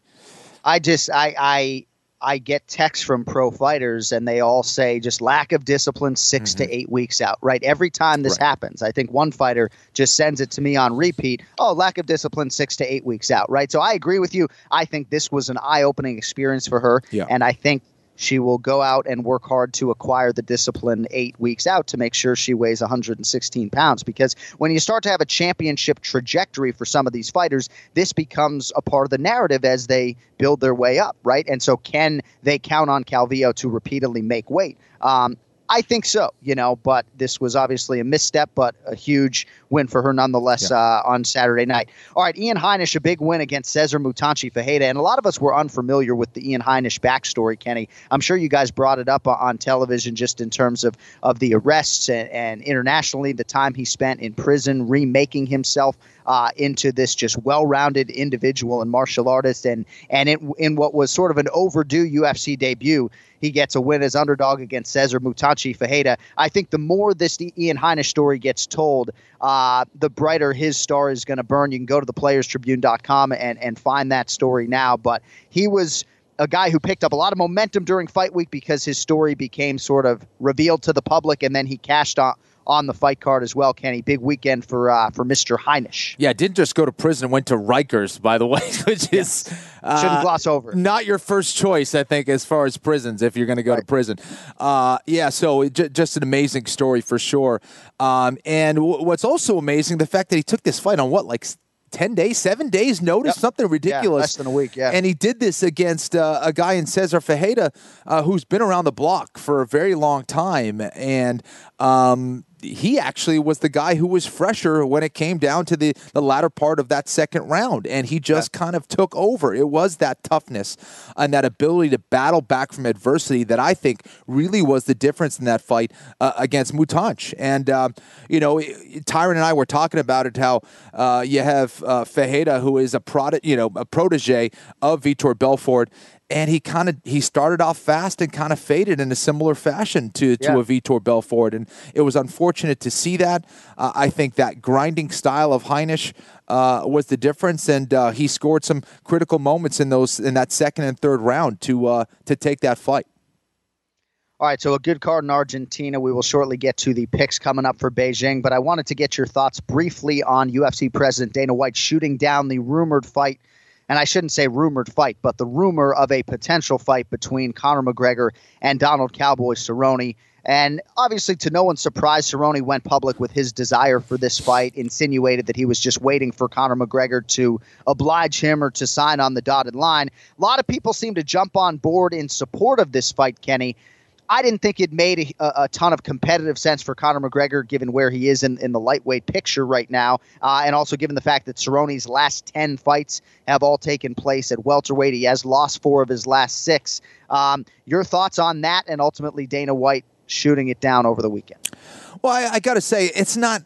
Right. I just I, – I I get texts from pro fighters, and they all say just lack of discipline six mm-hmm. to eight weeks out, right? Every time this right. happens. I think one fighter just sends it to me on repeat. Oh, lack of discipline six to eight weeks out, right? So I agree with you. I think this was an eye-opening experience for her, yeah. and I think – She will go out and work hard to acquire the discipline eight weeks out to make sure she weighs one hundred sixteen pounds. Because when you start to have a championship trajectory for some of these fighters, this becomes a part of the narrative as they build their way up, right? And so can they count on Calvillo to repeatedly make weight? Um, I think so, you know, but this was obviously a misstep, but a huge win for her nonetheless yeah. uh, on Saturday night. All right, Ian Heinisch, a big win against Cesar Mutanchi Fajeda, and a lot of us were unfamiliar with the Ian Heinisch backstory, Kenny. I'm sure you guys brought it up on television just in terms of, of the arrests and, and internationally, the time he spent in prison, remaking himself uh, into this just well-rounded individual and martial artist, and, and it, in what was sort of an overdue U F C debut, he gets a win as underdog against Cesar Mutanchi Fajeda. I think the more this Ian Heinisch story gets told, uh, the brighter his star is going to burn. You can go to the players tribune dot com and, and find that story now. But he was a guy who picked up a lot of momentum during fight week because his story became sort of revealed to the public, and then he cashed on. on the fight card as well, Kenny. Big weekend for uh, for Mister Heinisch. Yeah, didn't just go to prison, went to Rikers, by the way, which is... Uh, shouldn't gloss over. Not your first choice, I think, as far as prisons, if you're going to go right. to prison. Uh, yeah, so j- just an amazing story for sure. Um, and w- what's also amazing, the fact that he took this fight on what, like... ten days, seven days notice, yep. something ridiculous. Yeah, less than a week, yeah. And he did this against uh, a guy in Cesar Fajeda uh, who's been around the block for a very long time. And um, he actually was the guy who was fresher when it came down to the, the latter part of that second round. And he just yeah. kind of took over. It was that toughness and that ability to battle back from adversity that I think really was the difference in that fight uh, against Mutanch. And, um, you know, Tyron and I were talking about it, how uh, you have Uh, Fajeda, who is a prod- you know, a protege of Vitor Belfort, and he kind of he started off fast and kind of faded in a similar fashion to, to yeah. a Vitor Belfort, and it was unfortunate to see that. Uh, I think that grinding style of Heinisch uh, was the difference, and uh, he scored some critical moments in those in that second and third round to uh, to take that fight. All right, so a good card in Argentina. We will shortly get to the picks coming up for Beijing, but I wanted to get your thoughts briefly on U F C President Dana White shooting down the rumored fight, and I shouldn't say rumored fight, but the rumor of a potential fight between Conor McGregor and Donald Cowboy Cerrone. And obviously, to no one's surprise, Cerrone went public with his desire for this fight, insinuated that he was just waiting for Conor McGregor to oblige him or to sign on the dotted line. A lot of people seem to jump on board in support of this fight, Kenny. I didn't think it made a, a ton of competitive sense for Conor McGregor, given where he is in, in the lightweight picture right now, uh, and also given the fact that Cerrone's last ten fights have all taken place at welterweight. He has lost four of his last six. Um, your thoughts on that, and ultimately Dana White shooting it down over the weekend? Well, I, I got to say, it's not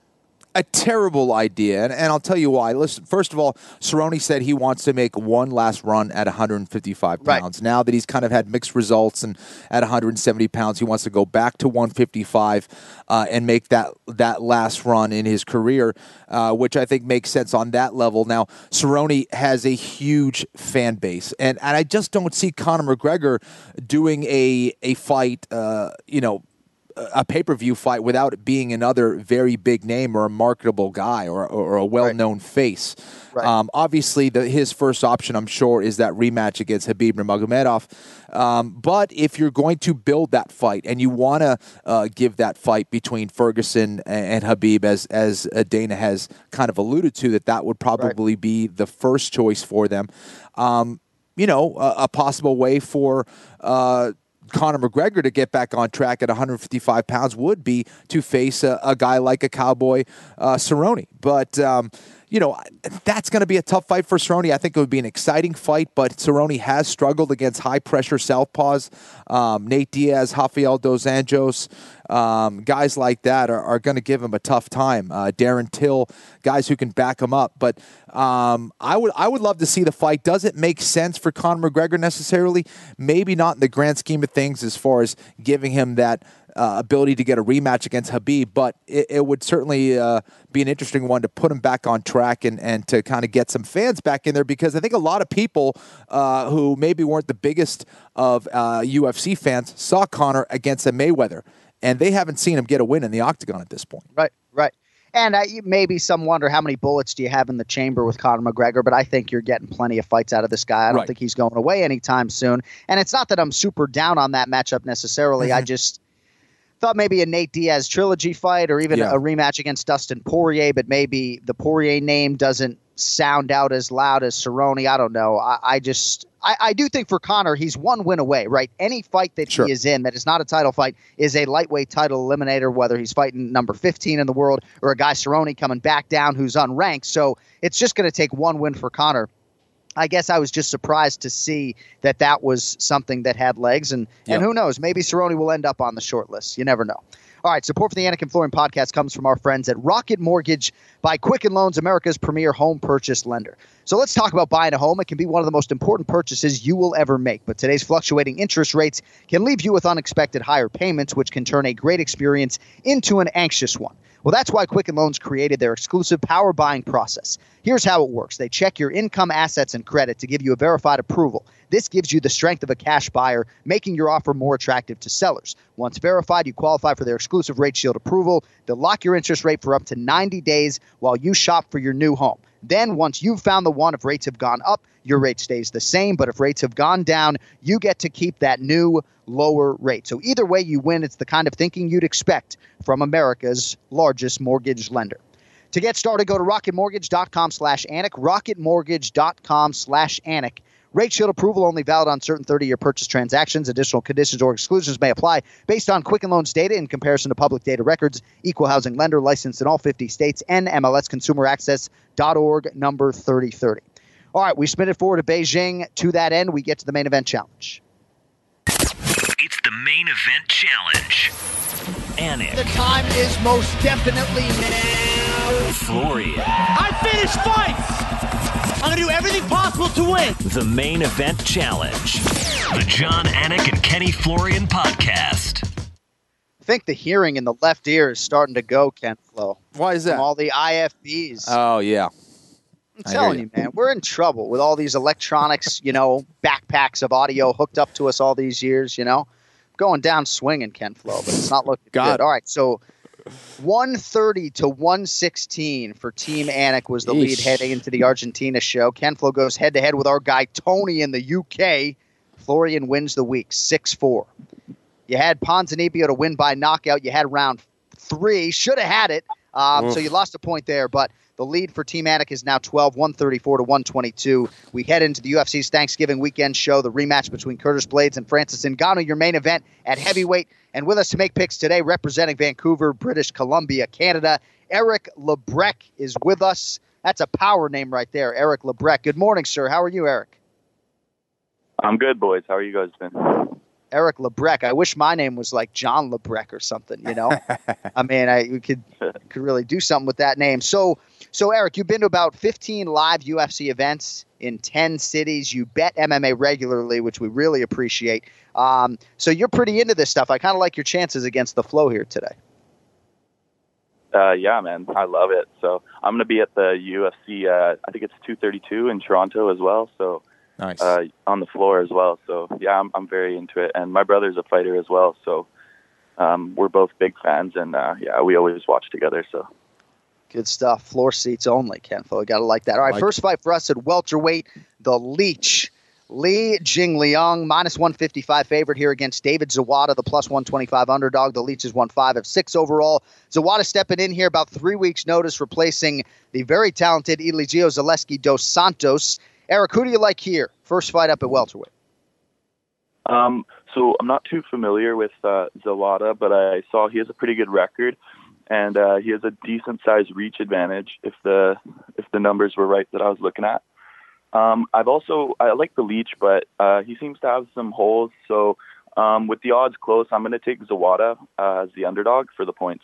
a terrible idea, and, and I'll tell you why. Listen, first of all, Cerrone said he wants to make one last run at one fifty-five pounds. Right. Now that he's kind of had mixed results and at one seventy pounds, he wants to go back to one fifty-five uh, and make that that last run in his career, uh, which I think makes sense on that level. Now, Cerrone has a huge fan base, and, and I just don't see Conor McGregor doing a, a fight, uh, you know, a pay-per-view fight without being another very big name or a marketable guy or, or a well-known right. face. Right. Um, obviously, the, his first option, I'm sure, is that rematch against Khabib Nurmagomedov. Um, but if you're going to build that fight and you want to uh, give that fight between Ferguson and, and Khabib, as, as uh, Dana has kind of alluded to, that that would probably right. be the first choice for them. Um, you know, a, a possible way for... Uh, Conor McGregor to get back on track at one fifty-five pounds would be to face a, a guy like a Cowboy uh, Cerrone. But, um, you know, that's going to be a tough fight for Cerrone. I think it would be an exciting fight, but Cerrone has struggled against high-pressure southpaws. Um, Nate Diaz, Rafael Dos Anjos, um, guys like that are, are going to give him a tough time. Uh, Darren Till, guys who can back him up. But um, I would I would love to see the fight. Does it make sense for Conor McGregor necessarily? Maybe not in the grand scheme of things as far as giving him that Uh, ability to get a rematch against Khabib, but it, it would certainly uh, be an interesting one to put him back on track and, and to kind of get some fans back in there, because I think a lot of people uh, who maybe weren't the biggest of uh, U F C fans saw Conor against a Mayweather, and they haven't seen him get a win in the octagon at this point. Right, right. And I, maybe some wonder how many bullets do you have in the chamber with Conor McGregor, but I think you're getting plenty of fights out of this guy. I don't right. think he's going away anytime soon. And it's not that I'm super down on that matchup necessarily. I just thought maybe a Nate Diaz trilogy fight or even yeah. a rematch against Dustin Poirier, but maybe the Poirier name doesn't sound out as loud as Cerrone. I don't know. I, I just I, I do think for Conor, he's one win away, right? Any fight that sure. he is in that is not a title fight is a lightweight title eliminator, whether he's fighting number fifteen in the world or a guy Cerrone coming back down who's unranked. So it's just going to take one win for Conor. I guess I was just surprised to see that that was something that had legs. And, yep. and who knows? Maybe Cerrone will end up on the short list. You never know. All right, support for the Anakin Flooring Podcast comes from our friends at Rocket Mortgage by Quicken Loans, America's premier home purchase lender. So let's talk about buying a home. It can be one of the most important purchases you will ever make. But today's fluctuating interest rates can leave you with unexpected higher payments, which can turn a great experience into an anxious one. Well, that's why Quicken Loans created their exclusive power buying process. Here's how it works. They check your income, assets, and credit to give you a verified approval. This gives you the strength of a cash buyer, making your offer more attractive to sellers. Once verified, you qualify for their exclusive Rate Shield approval. They'll lock your interest rate for up to ninety days while you shop for your new home. Then, once you've found the one, if rates have gone up, your rate stays the same. But if rates have gone down, you get to keep that new lower rate. So either way you win. It's the kind of thinking you'd expect from America's largest mortgage lender. To get started, go to rocketmortgage.com slash Anik, rocketmortgage.com slash Anik. Rate Shield approval only valid on certain thirty-year purchase transactions. Additional conditions or exclusions may apply based on Quicken Loans data in comparison to public data records. Equal housing lender licensed in all fifty states and M L S consumer access dot org number thirty thirty. All right, we spin it forward to Beijing. To that end, we get to the main event challenge. It's the main event challenge. Anik. The time is most definitely now. Florian. I finished fights! I'm going to do everything possible to win. The main event challenge. The John Anik and Kenny Florian podcast. I think the hearing in the left ear is starting to go, Ken Flo. Why is that? From all the I F Bs. Oh, yeah. I'm telling you, man, we're in trouble with all these electronics, you know, backpacks of audio hooked up to us all these years, you know. Going down swinging, Ken Flo, but it's not looking God. good. All right, so one thirty to one sixteen for Team Anik was the Eesh. lead heading into the Argentina show. Ken Flo goes head-to-head with our guy Tony in the U K. Florian wins the week, six four. You had Ponzinibbio to win by knockout. You had round three. Should have had it. Um, so you lost a point there, but the lead for Team Anik is now twelve, one thirty-four to one twenty-two. We head into the U F C's Thanksgiving weekend show, the rematch between Curtis Blaydes and Francis Ngannou, your main event at heavyweight. And with us to make picks today, representing Vancouver, British Columbia, Canada, Eric Lebrecht is with us. That's a power name right there, Eric Lebrecht. Good morning, sir. How are you, Eric? I'm good, boys. How are you guys doing? Eric Lebrecht. I wish my name was like John Lebrecht or something, you know? I mean, I we could could really do something with that name. So, so Eric, you've been to about fifteen live U F C events in ten cities. You bet M M A regularly, which we really appreciate. Um, so you're pretty into this stuff. I kind of like your chances against the flow here today. Uh, yeah, man. I love it. So I'm going to be at the U F C, uh, I think it's two thirty-two in Toronto as well, so... Nice. Uh, on the floor as well. So, yeah, I'm, I'm very into it. And my brother's a fighter as well. So um, we're both big fans. And, uh, yeah, we always watch together. So good stuff. Floor seats only, Ken Flo. Got to like that. All right, like first it. fight for us at welterweight, the Leech. Lee Jingliang, minus one fifty-five favorite here against David Zawada, the plus one twenty-five underdog. The Leech is won five of six overall. Zawada stepping in here about three weeks' notice, replacing the very talented Eligio Zaleski dos Santos. Eric, who do you like here? First fight up at welterweight. Um, so I'm not too familiar with uh, Zawada, but I saw he has a pretty good record, and uh, he has a decent-sized reach advantage. If the if the numbers were right that I was looking at, um, I've also I like the Leech, but uh, he seems to have some holes. So um, with the odds close, I'm going to take Zawada uh, as the underdog for the points.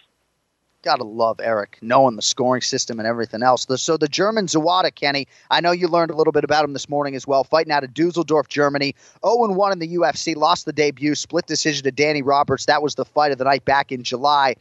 Gotta love Eric, knowing the scoring system and everything else. So the German Zawada, Kenny, I know you learned a little bit about him this morning as well, fighting out of Dusseldorf, Germany, oh and one in the U F C, lost the debut, split decision to Danny Roberts. That was the fight of the night back in July.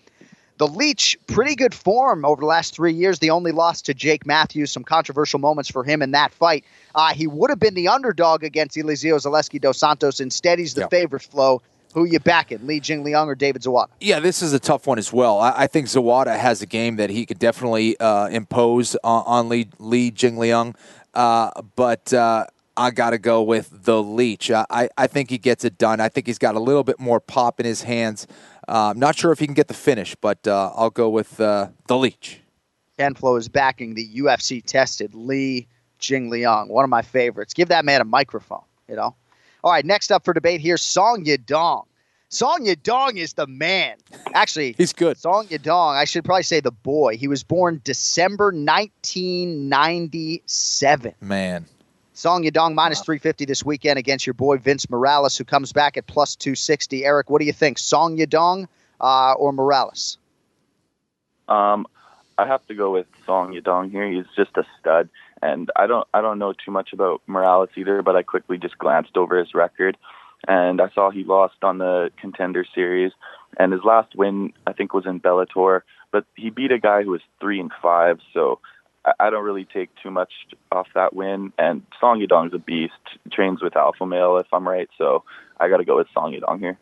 The Leech, pretty good form over the last three years, the only loss to Jake Matthews, some controversial moments for him in that fight. Uh, he would have been the underdog against Eliseo Zaleski dos Santos. Instead, he's the yep. favorite, Flo. Who are you backing, Lee Jingliang or David Zawada? Yeah, this is a tough one as well. I, I think Zawada has a game that he could definitely uh, impose on, on Lee, Lee Jingliang, uh, but uh, I got to go with the Leech. I, I think he gets it done. I think he's got a little bit more pop in his hands. Uh, I'm not sure if he can get the finish, but uh, I'll go with uh, the Leech. Kenflo is backing the U F C-tested Lee Jingliang, one of my favorites. Give that man a microphone, you know. All right, next up for debate here, Song Yadong. Song Yadong is the man. Actually, he's good. Song Yadong, I should probably say the boy. He was born December nineteen ninety-seven. Man. Song Yadong minus wow. three fifty this weekend against your boy Vince Morales, who comes back at plus two sixty. Eric, what do you think, Song Yadong uh, or Morales? Um, I have to go with Song Yadong here. He's just a stud. And I don't I don't know too much about Morales either, but I quickly just glanced over his record. And I saw he lost on the Contender Series. And his last win, I think, was in Bellator. But he beat a guy who was three and five, so I, I don't really take too much off that win. And Song Yadong's a beast. Trains with Alpha Male, if I'm right. So I got to go with Song Yadong here.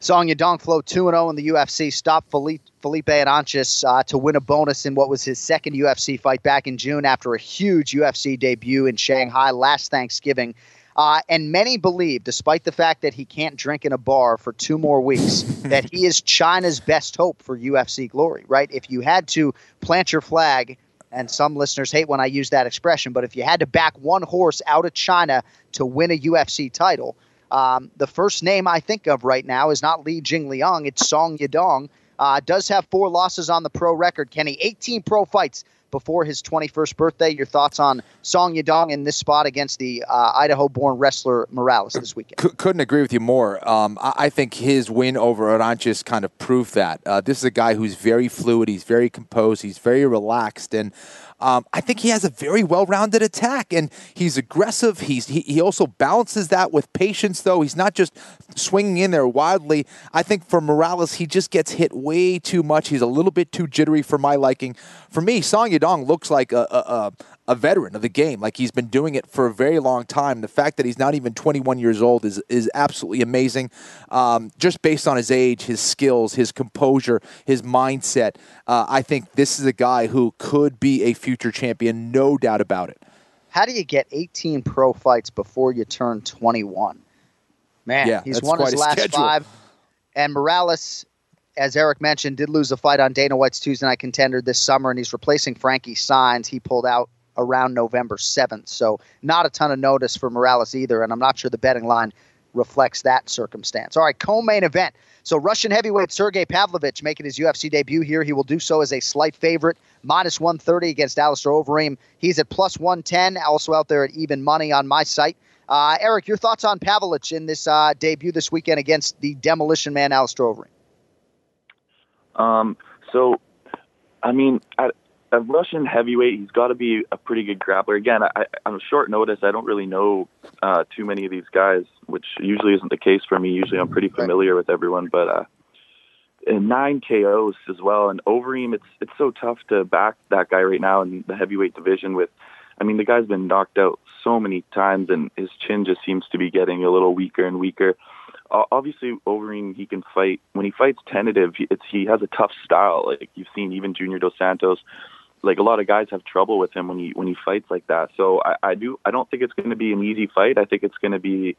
Song Yadong flowed two and oh in the U F C, stopped Felipe Ananchis uh, to win a bonus in what was his second U F C fight back in June after a huge U F C debut in Shanghai last Thanksgiving. Uh, and many believe, despite the fact that he can't drink in a bar for two more weeks, that he is China's best hope for U F C glory, right? If you had to plant your flag, and some listeners hate when I use that expression, but if you had to back one horse out of China to win a U F C title... Um, the first name I think of right now is not Lee Jingliang, it's Song Yadong. Uh, does have four losses on the pro record, Kenny. eighteen pro fights before his twenty-first birthday. Your thoughts on Song Yadong in this spot against the uh, Idaho-born wrestler Morales this weekend? C- couldn't agree with you more. Um, I-, I think his win over Aranches kind of proved that. Uh, this is a guy who's very fluid, he's very composed, he's very relaxed, and Um, I think he has a very well-rounded attack, and he's aggressive. He's, he he also balances that with patience, though. He's not just swinging in there wildly. I think for Morales, he just gets hit way too much. He's a little bit too jittery for my liking. For me, Song Yadong looks like a, a, a veteran of the game. Like, he's been doing it for a very long time. The fact that he's not even twenty-one years old is, is absolutely amazing. Um, just based on his age, his skills, his composure, his mindset, uh, I think this is a guy who could be a future future champion, no doubt about it. How do you get eighteen pro fights before you turn twenty-one? Man, yeah, he's won his last schedule. five. And Morales, as Eric mentioned, did lose a fight on Dana White's Tuesday Night Contender this summer, and he's replacing Frankie Sines. He pulled out around November seventh, so not a ton of notice for Morales either, and I'm not sure the betting line reflects that circumstance. All right, co-main event. So Russian heavyweight Sergey Pavlovich making his U F C debut here. He will do so as a slight favorite, minus one thirty against Alistair Overeem. He's at plus one ten, also out there at even money on my site. Uh, Eric, your thoughts on Pavlovich in this uh, debut this weekend against the Demolition Man Alistair Overeem? Um, so, I mean, at, at Russian heavyweight, he's got to be a pretty good grappler. Again, I, on short notice, I don't really know uh, too many of these guys, which usually isn't the case for me. Usually I'm pretty familiar with everyone, but uh, nine K Os as well. And Overeem, it's it's so tough to back that guy right now in the heavyweight division with, I mean, the guy's been knocked out so many times, and his chin just seems to be getting a little weaker and weaker. Uh, obviously, Overeem, he can fight. When he fights tentative, it's, he has a tough style. Like you've seen even Junior Dos Santos, like a lot of guys have trouble with him when he when he fights like that. So I, I do. I don't think it's going to be an easy fight. I think it's going to be...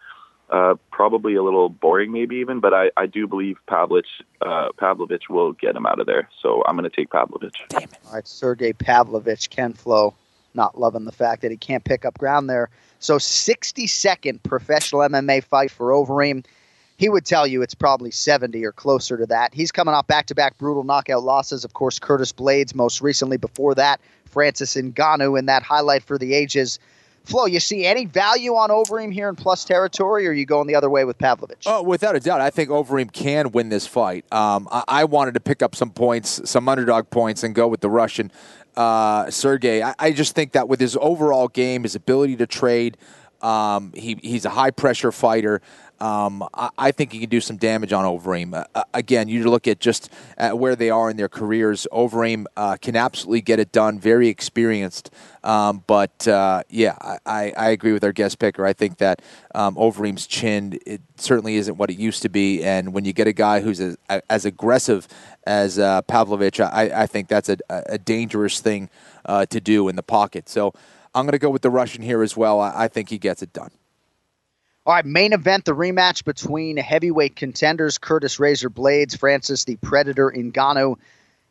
Uh, probably a little boring, maybe even, but I, I do believe Pavlovich, uh, Pavlovich will get him out of there. So I'm going to take Pavlovich. Damn it. All right, Sergey Pavlovich, Ken Flo, not loving the fact that he can't pick up ground there. So sixty-second professional M M A fight for Overeem. He would tell you it's probably seventy or closer to that. He's coming off back-to-back brutal knockout losses. Of course, Curtis Blaydes most recently. Before that, Francis Ngannou in that highlight for the ages. Flo, you see any value on Overeem here in plus territory, or are you going the other way with Pavlovich? Oh, without a doubt. I think Overeem can win this fight. Um, I-, I wanted to pick up some points, some underdog points, and go with the Russian. Uh, Sergey, I-, I just think that with his overall game, his ability to trade, Um, he he's a high pressure fighter. Um, I, I think he can do some damage on Overeem. Uh, again, you look at just at where they are in their careers. Overeem uh, can absolutely get it done. Very experienced. Um, but uh, yeah, I, I agree with our guest picker. I think that um, Overeem's chin, it certainly isn't what it used to be. And when you get a guy who's as, as aggressive as uh, Pavlovich, I, I think that's a, a dangerous thing uh, to do in the pocket. So I'm going to go with the Russian here as well. I, I think he gets it done. All right, main event, the rematch between heavyweight contenders, Curtis Razor Blaydes, Francis the Predator Ngannou.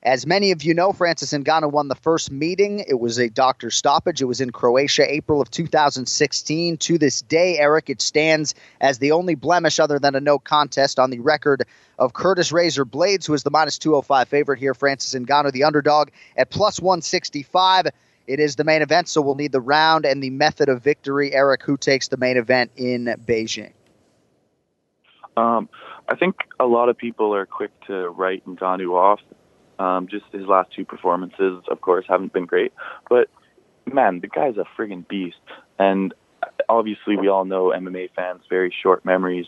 As many of you know, Francis Ngannou won the first meeting. It was a doctor stoppage. It was in Croatia, April of two thousand sixteen. To this day, Eric, it stands as the only blemish other than a no contest on the record of Curtis Razor Blaydes, who is the minus two oh five favorite here. Francis Ngannou, the underdog, at plus one sixty-five. It is the main event, so we'll need the round and the method of victory. Eric, who takes the main event in Beijing? Um, I think a lot of people are quick to write Ngannou off. Um, just his last two performances, of course, haven't been great. But, man, the guy's a friggin' beast. And obviously we all know M M A fans, very short memories.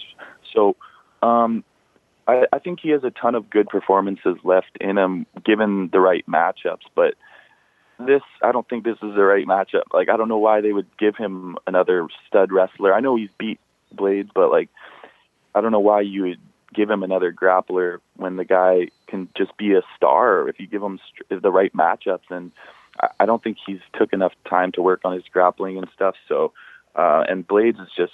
So um, I, I think he has a ton of good performances left in him, given the right matchups. But This, I don't think this is the right matchup. Like, I don't know why they would give him another stud wrestler. I know he's beat Blaydes, but, like, I don't know why you would give him another grappler when the guy can just be a star if you give him the right matchups. And I don't think he's took enough time to work on his grappling and stuff. So, uh, and Blaydes is just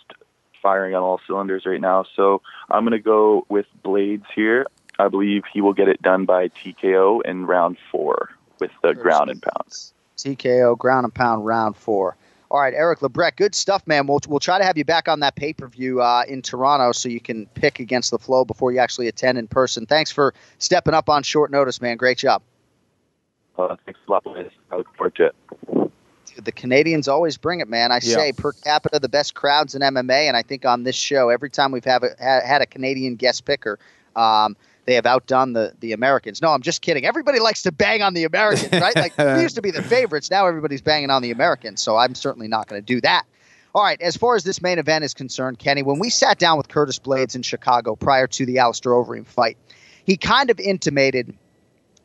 firing on all cylinders right now. So I'm going to go with Blaydes here. I believe he will get it done by T K O in round four. With the Curtis ground and pounds. T K O, ground and pound, round four. All right, Eric Lebret, good stuff, man. We'll we'll try to have you back on that pay-per-view uh, in Toronto so you can pick against the flow before you actually attend in person. Thanks for stepping up on short notice, man. Great job. Uh, thanks a lot, guys. I look forward to it. Dude, the Canadians always bring it, man. I yeah. say per capita, the best crowds in M M A, and I think on this show, every time we've have a, had a Canadian guest picker, um, they have outdone the, the Americans. No, I'm just kidding. Everybody likes to bang on the Americans, right? Like, we used to be the favorites. Now everybody's banging on the Americans, so I'm certainly not going to do that. All right, as far as this main event is concerned, Kenny, when we sat down with Curtis Blaydes in Chicago prior to the Alistair Overeem fight, he kind of intimated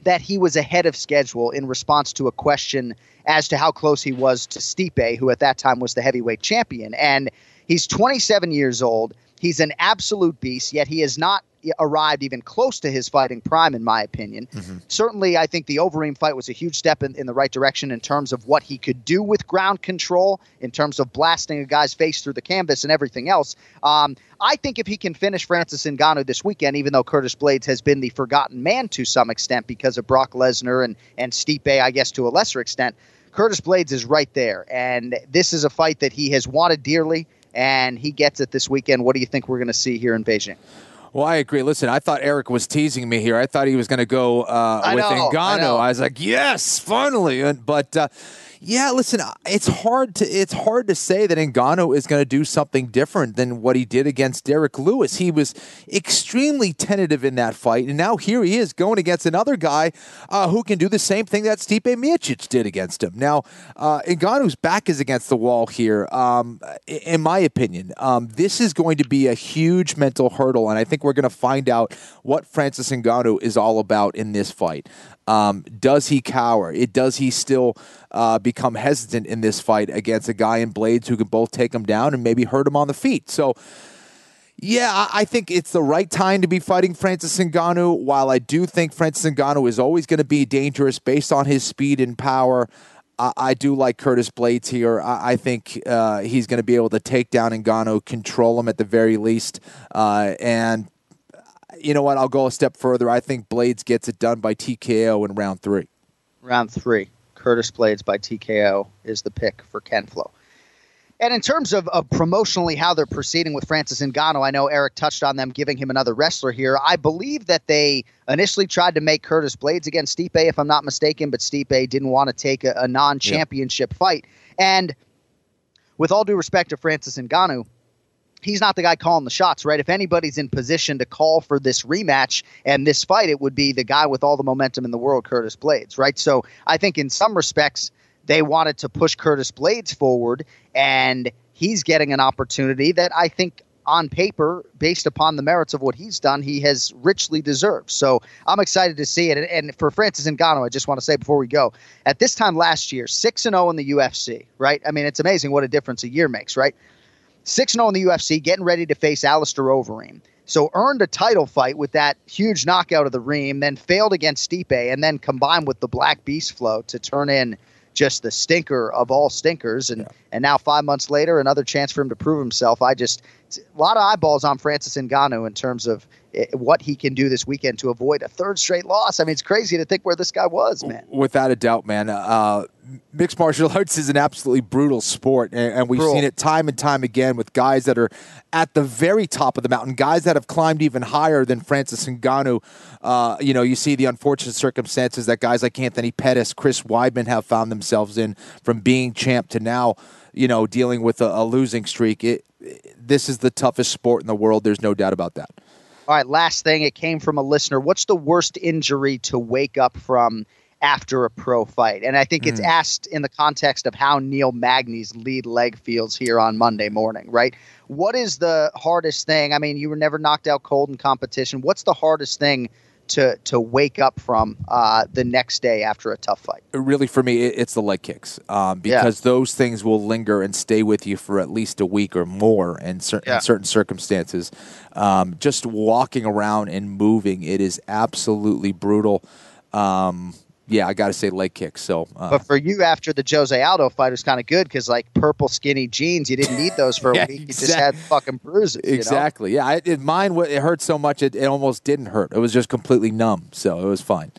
that he was ahead of schedule in response to a question as to how close he was to Stipe, who at that time was the heavyweight champion. And he's twenty-seven years old. He's an absolute beast, yet he is not arrived even close to his fighting prime, in my opinion. Mm-hmm. Certainly, I think the Overeem fight was a huge step in, in the right direction in terms of what he could do with ground control, in terms of blasting a guy's face through the canvas and everything else. Um, I think if he can finish Francis Ngannou this weekend, even though Curtis Blaydes has been the forgotten man to some extent because of Brock Lesnar and, and Stipe, I guess, to a lesser extent, Curtis Blaydes is right there. And this is a fight that he has wanted dearly, and he gets it this weekend. What do you think we're going to see here in Beijing? Well, I agree. Listen, I thought Eric was teasing me here. I thought he was going to go uh, with know, Ngannou. I, I was like, yes, finally. And, but, uh, yeah, listen, it's hard to it's hard to say that Ngannou is going to do something different than what he did against Derek Lewis. He was extremely tentative in that fight, and now here he is going against another guy uh, who can do the same thing that Stipe Miocic did against him. Now, uh, Ngannou's back is against the wall here, um, in my opinion. Um, this is going to be a huge mental hurdle, and I think we're going to find out what Francis Ngannou is all about in this fight. Um, does he cower? It does he still uh, become hesitant in this fight against a guy in Blaydes who can both take him down and maybe hurt him on the feet? So, yeah, I, I think it's the right time to be fighting Francis Ngannou. While I do think Francis Ngannou is always going to be dangerous based on his speed and power, I, I do like Curtis Blaydes here. I, I think uh, he's going to be able to take down Ngannou, control him at the very least, uh, and you know what? I'll go a step further. I think Blaydes gets it done by T K O in round three. Round three. Curtis Blaydes by T K O is the pick for Kenflo. And in terms of, of promotionally how they're proceeding with Francis Ngannou, I know Eric touched on them giving him another wrestler here. I believe that they initially tried to make Curtis Blaydes against Stipe, if I'm not mistaken, but Stipe didn't want to take a, a non-championship yep. fight. And with all due respect to Francis Ngannou, he's not the guy calling the shots, right? If anybody's in position to call for this rematch and this fight, it would be the guy with all the momentum in the world, Curtis Blaydes, right? So I think in some respects, they wanted to push Curtis Blaydes forward, and he's getting an opportunity that I think on paper, based upon the merits of what he's done, he has richly deserved. So I'm excited to see it. And for Francis Ngannou, I just want to say before we go, at this time last year, six and oh in the U F C, right? I mean, it's amazing what a difference a year makes, right? six and oh in the U F C, getting ready to face Alistair Overeem. So earned a title fight with that huge knockout of the Reem, then failed against Stipe, and then combined with the Black Beast flow to turn in just the stinker of all stinkers. And, yeah. and now five months later, another chance for him to prove himself. I just – a lot of eyeballs on Francis Ngannou in terms of it, what he can do this weekend to avoid a third straight loss. I mean, it's crazy to think where this guy was, man. Without a doubt, man. Uh, mixed martial arts is an absolutely brutal sport, and, and we've brutal. seen it time and time again with guys that are at the very top of the mountain, guys that have climbed even higher than Francis Ngannou. Uh, you know, you see the unfortunate circumstances that guys like Anthony Pettis, Chris Weidman have found themselves in, from being champ to now, you know, dealing with a, a losing streak. It, it, this is the toughest sport in the world. There's no doubt about that. All right, last thing. It came from a listener. What's the worst injury to wake up from after a pro fight? And I think it's mm. asked in the context of how Neil Magny's lead leg feels here on Monday morning, right? What is the hardest thing? I mean, you were never knocked out cold in competition. What's the hardest thing to to wake up from uh, the next day after a tough fight? Really, for me, it, it's the leg kicks um, because yeah. those things will linger and stay with you for at least a week or more in, cer- yeah. in certain circumstances. Um, just walking around and moving, it is absolutely brutal. Um, yeah, I got to say leg kicks. So, uh, but for you, after the Jose Aldo fight, it was kind of good because, like, purple skinny jeans, you didn't need those for a yeah, week. You exactly. just had fucking bruises. Exactly. You know? Yeah, it, it, mine, it hurt so much it, it almost didn't hurt. It was just completely numb, so it was fine.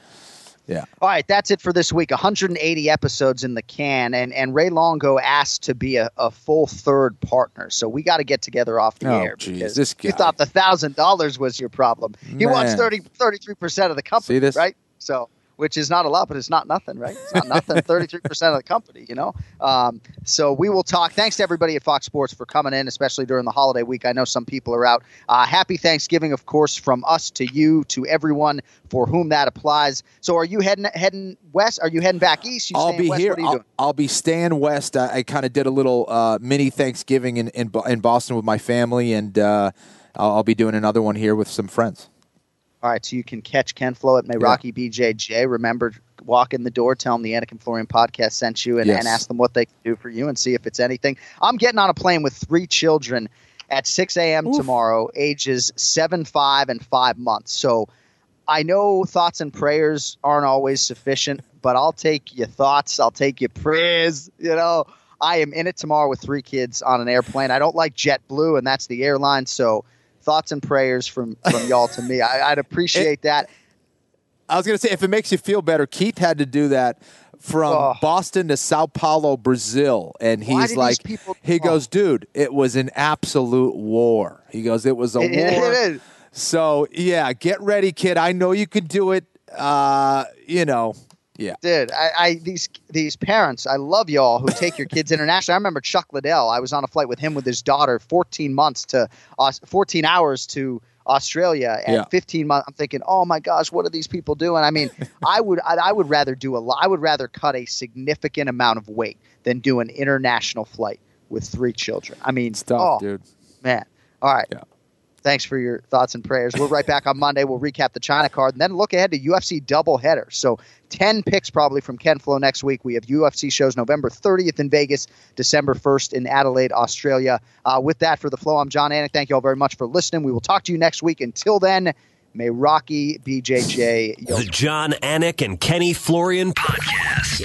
Yeah. All right, that's it for this week. one hundred eighty episodes in the can, and, and Ray Longo asked to be a, a full third partner, so we got to get together off the oh, air. Geez, because this guy. You thought the one thousand dollars was your problem. Man. He wants thirty, thirty-three percent of the company, See this? right? So. Which is not a lot, but it's not nothing, right? It's not nothing, thirty-three percent of the company, you know? Um, so we will talk. Thanks to everybody at Fox Sports for coming in, especially during the holiday week. I know some people are out. Uh, happy Thanksgiving, of course, from us to you, to everyone for whom that applies. So are you heading heading west? Are you heading back east? You I'll be west? here. What are you I'll, doing? I'll be staying west. I, I kind of did a little uh, mini Thanksgiving in, in, in Boston with my family, and uh, I'll, I'll be doing another one here with some friends. All right, so you can catch Ken Flo at Mayrocki B J J. Remember, walk in the door, tell them the Anakin Florian podcast sent you, and, yes. and ask them what they can do for you and see if it's anything. I'm getting on a plane with three children at six a.m. Oof. tomorrow, ages seven, five, and five months. So I know thoughts and prayers aren't always sufficient, but I'll take your thoughts. I'll take your prayers, you know. I am in it tomorrow with three kids on an airplane. I don't like JetBlue, and that's the airline, so – thoughts and prayers from, from y'all to me. I, I'd appreciate it, that. I was going to say, if it makes you feel better, Keith had to do that from oh. Boston to Sao Paulo, Brazil. And he's like, people- he oh. goes, dude, it was an absolute war. He goes, it was a it, war. It, it is. So, yeah, get ready, kid. I know you can do it. Uh, you know. Yeah, dude, I, I these these parents, I love y'all who take your kids international. I remember Chuck Liddell. I was on a flight with him with his daughter, fourteen months to uh, fourteen hours to Australia, and yeah. fifteen months. I'm thinking, oh my gosh, what are these people doing? I mean, I would I, I would rather do a lot. I would rather cut a significant amount of weight than do an international flight with three children. I mean, it's tough, oh, dude, man. All right. Yeah. Thanks for your thoughts and prayers. We're right back on Monday. We'll recap the China card and then look ahead to U F C doubleheader. So ten picks probably from Ken Flo next week. We have U F C shows November thirtieth in Vegas, December first in Adelaide, Australia. Uh, with that, for the Flo, I'm John Anik. Thank you all very much for listening. We will talk to you next week. Until then, may Rocky B J J. The John Anik and Kenny Florian Podcast.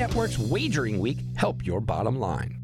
Network's Wagering Week help your bottom line.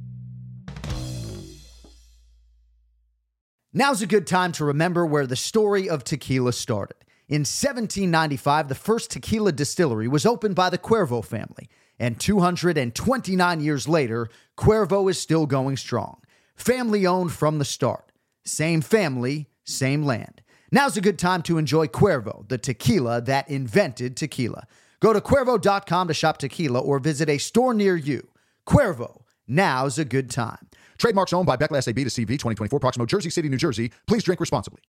Now's a good time to remember where the story of tequila started. In seventeen ninety-five, the first tequila distillery was opened by the Cuervo family. And two hundred twenty-nine years later, Cuervo is still going strong. Family owned from the start. Same family, same land. Now's a good time to enjoy Cuervo, the tequila that invented tequila. Go to Cuervo dot com to shop tequila or visit a store near you. Cuervo, now's a good time. Trademarks owned by Beckless A B to C V twenty twenty-four, Proximo, Jersey City, New Jersey. Please drink responsibly.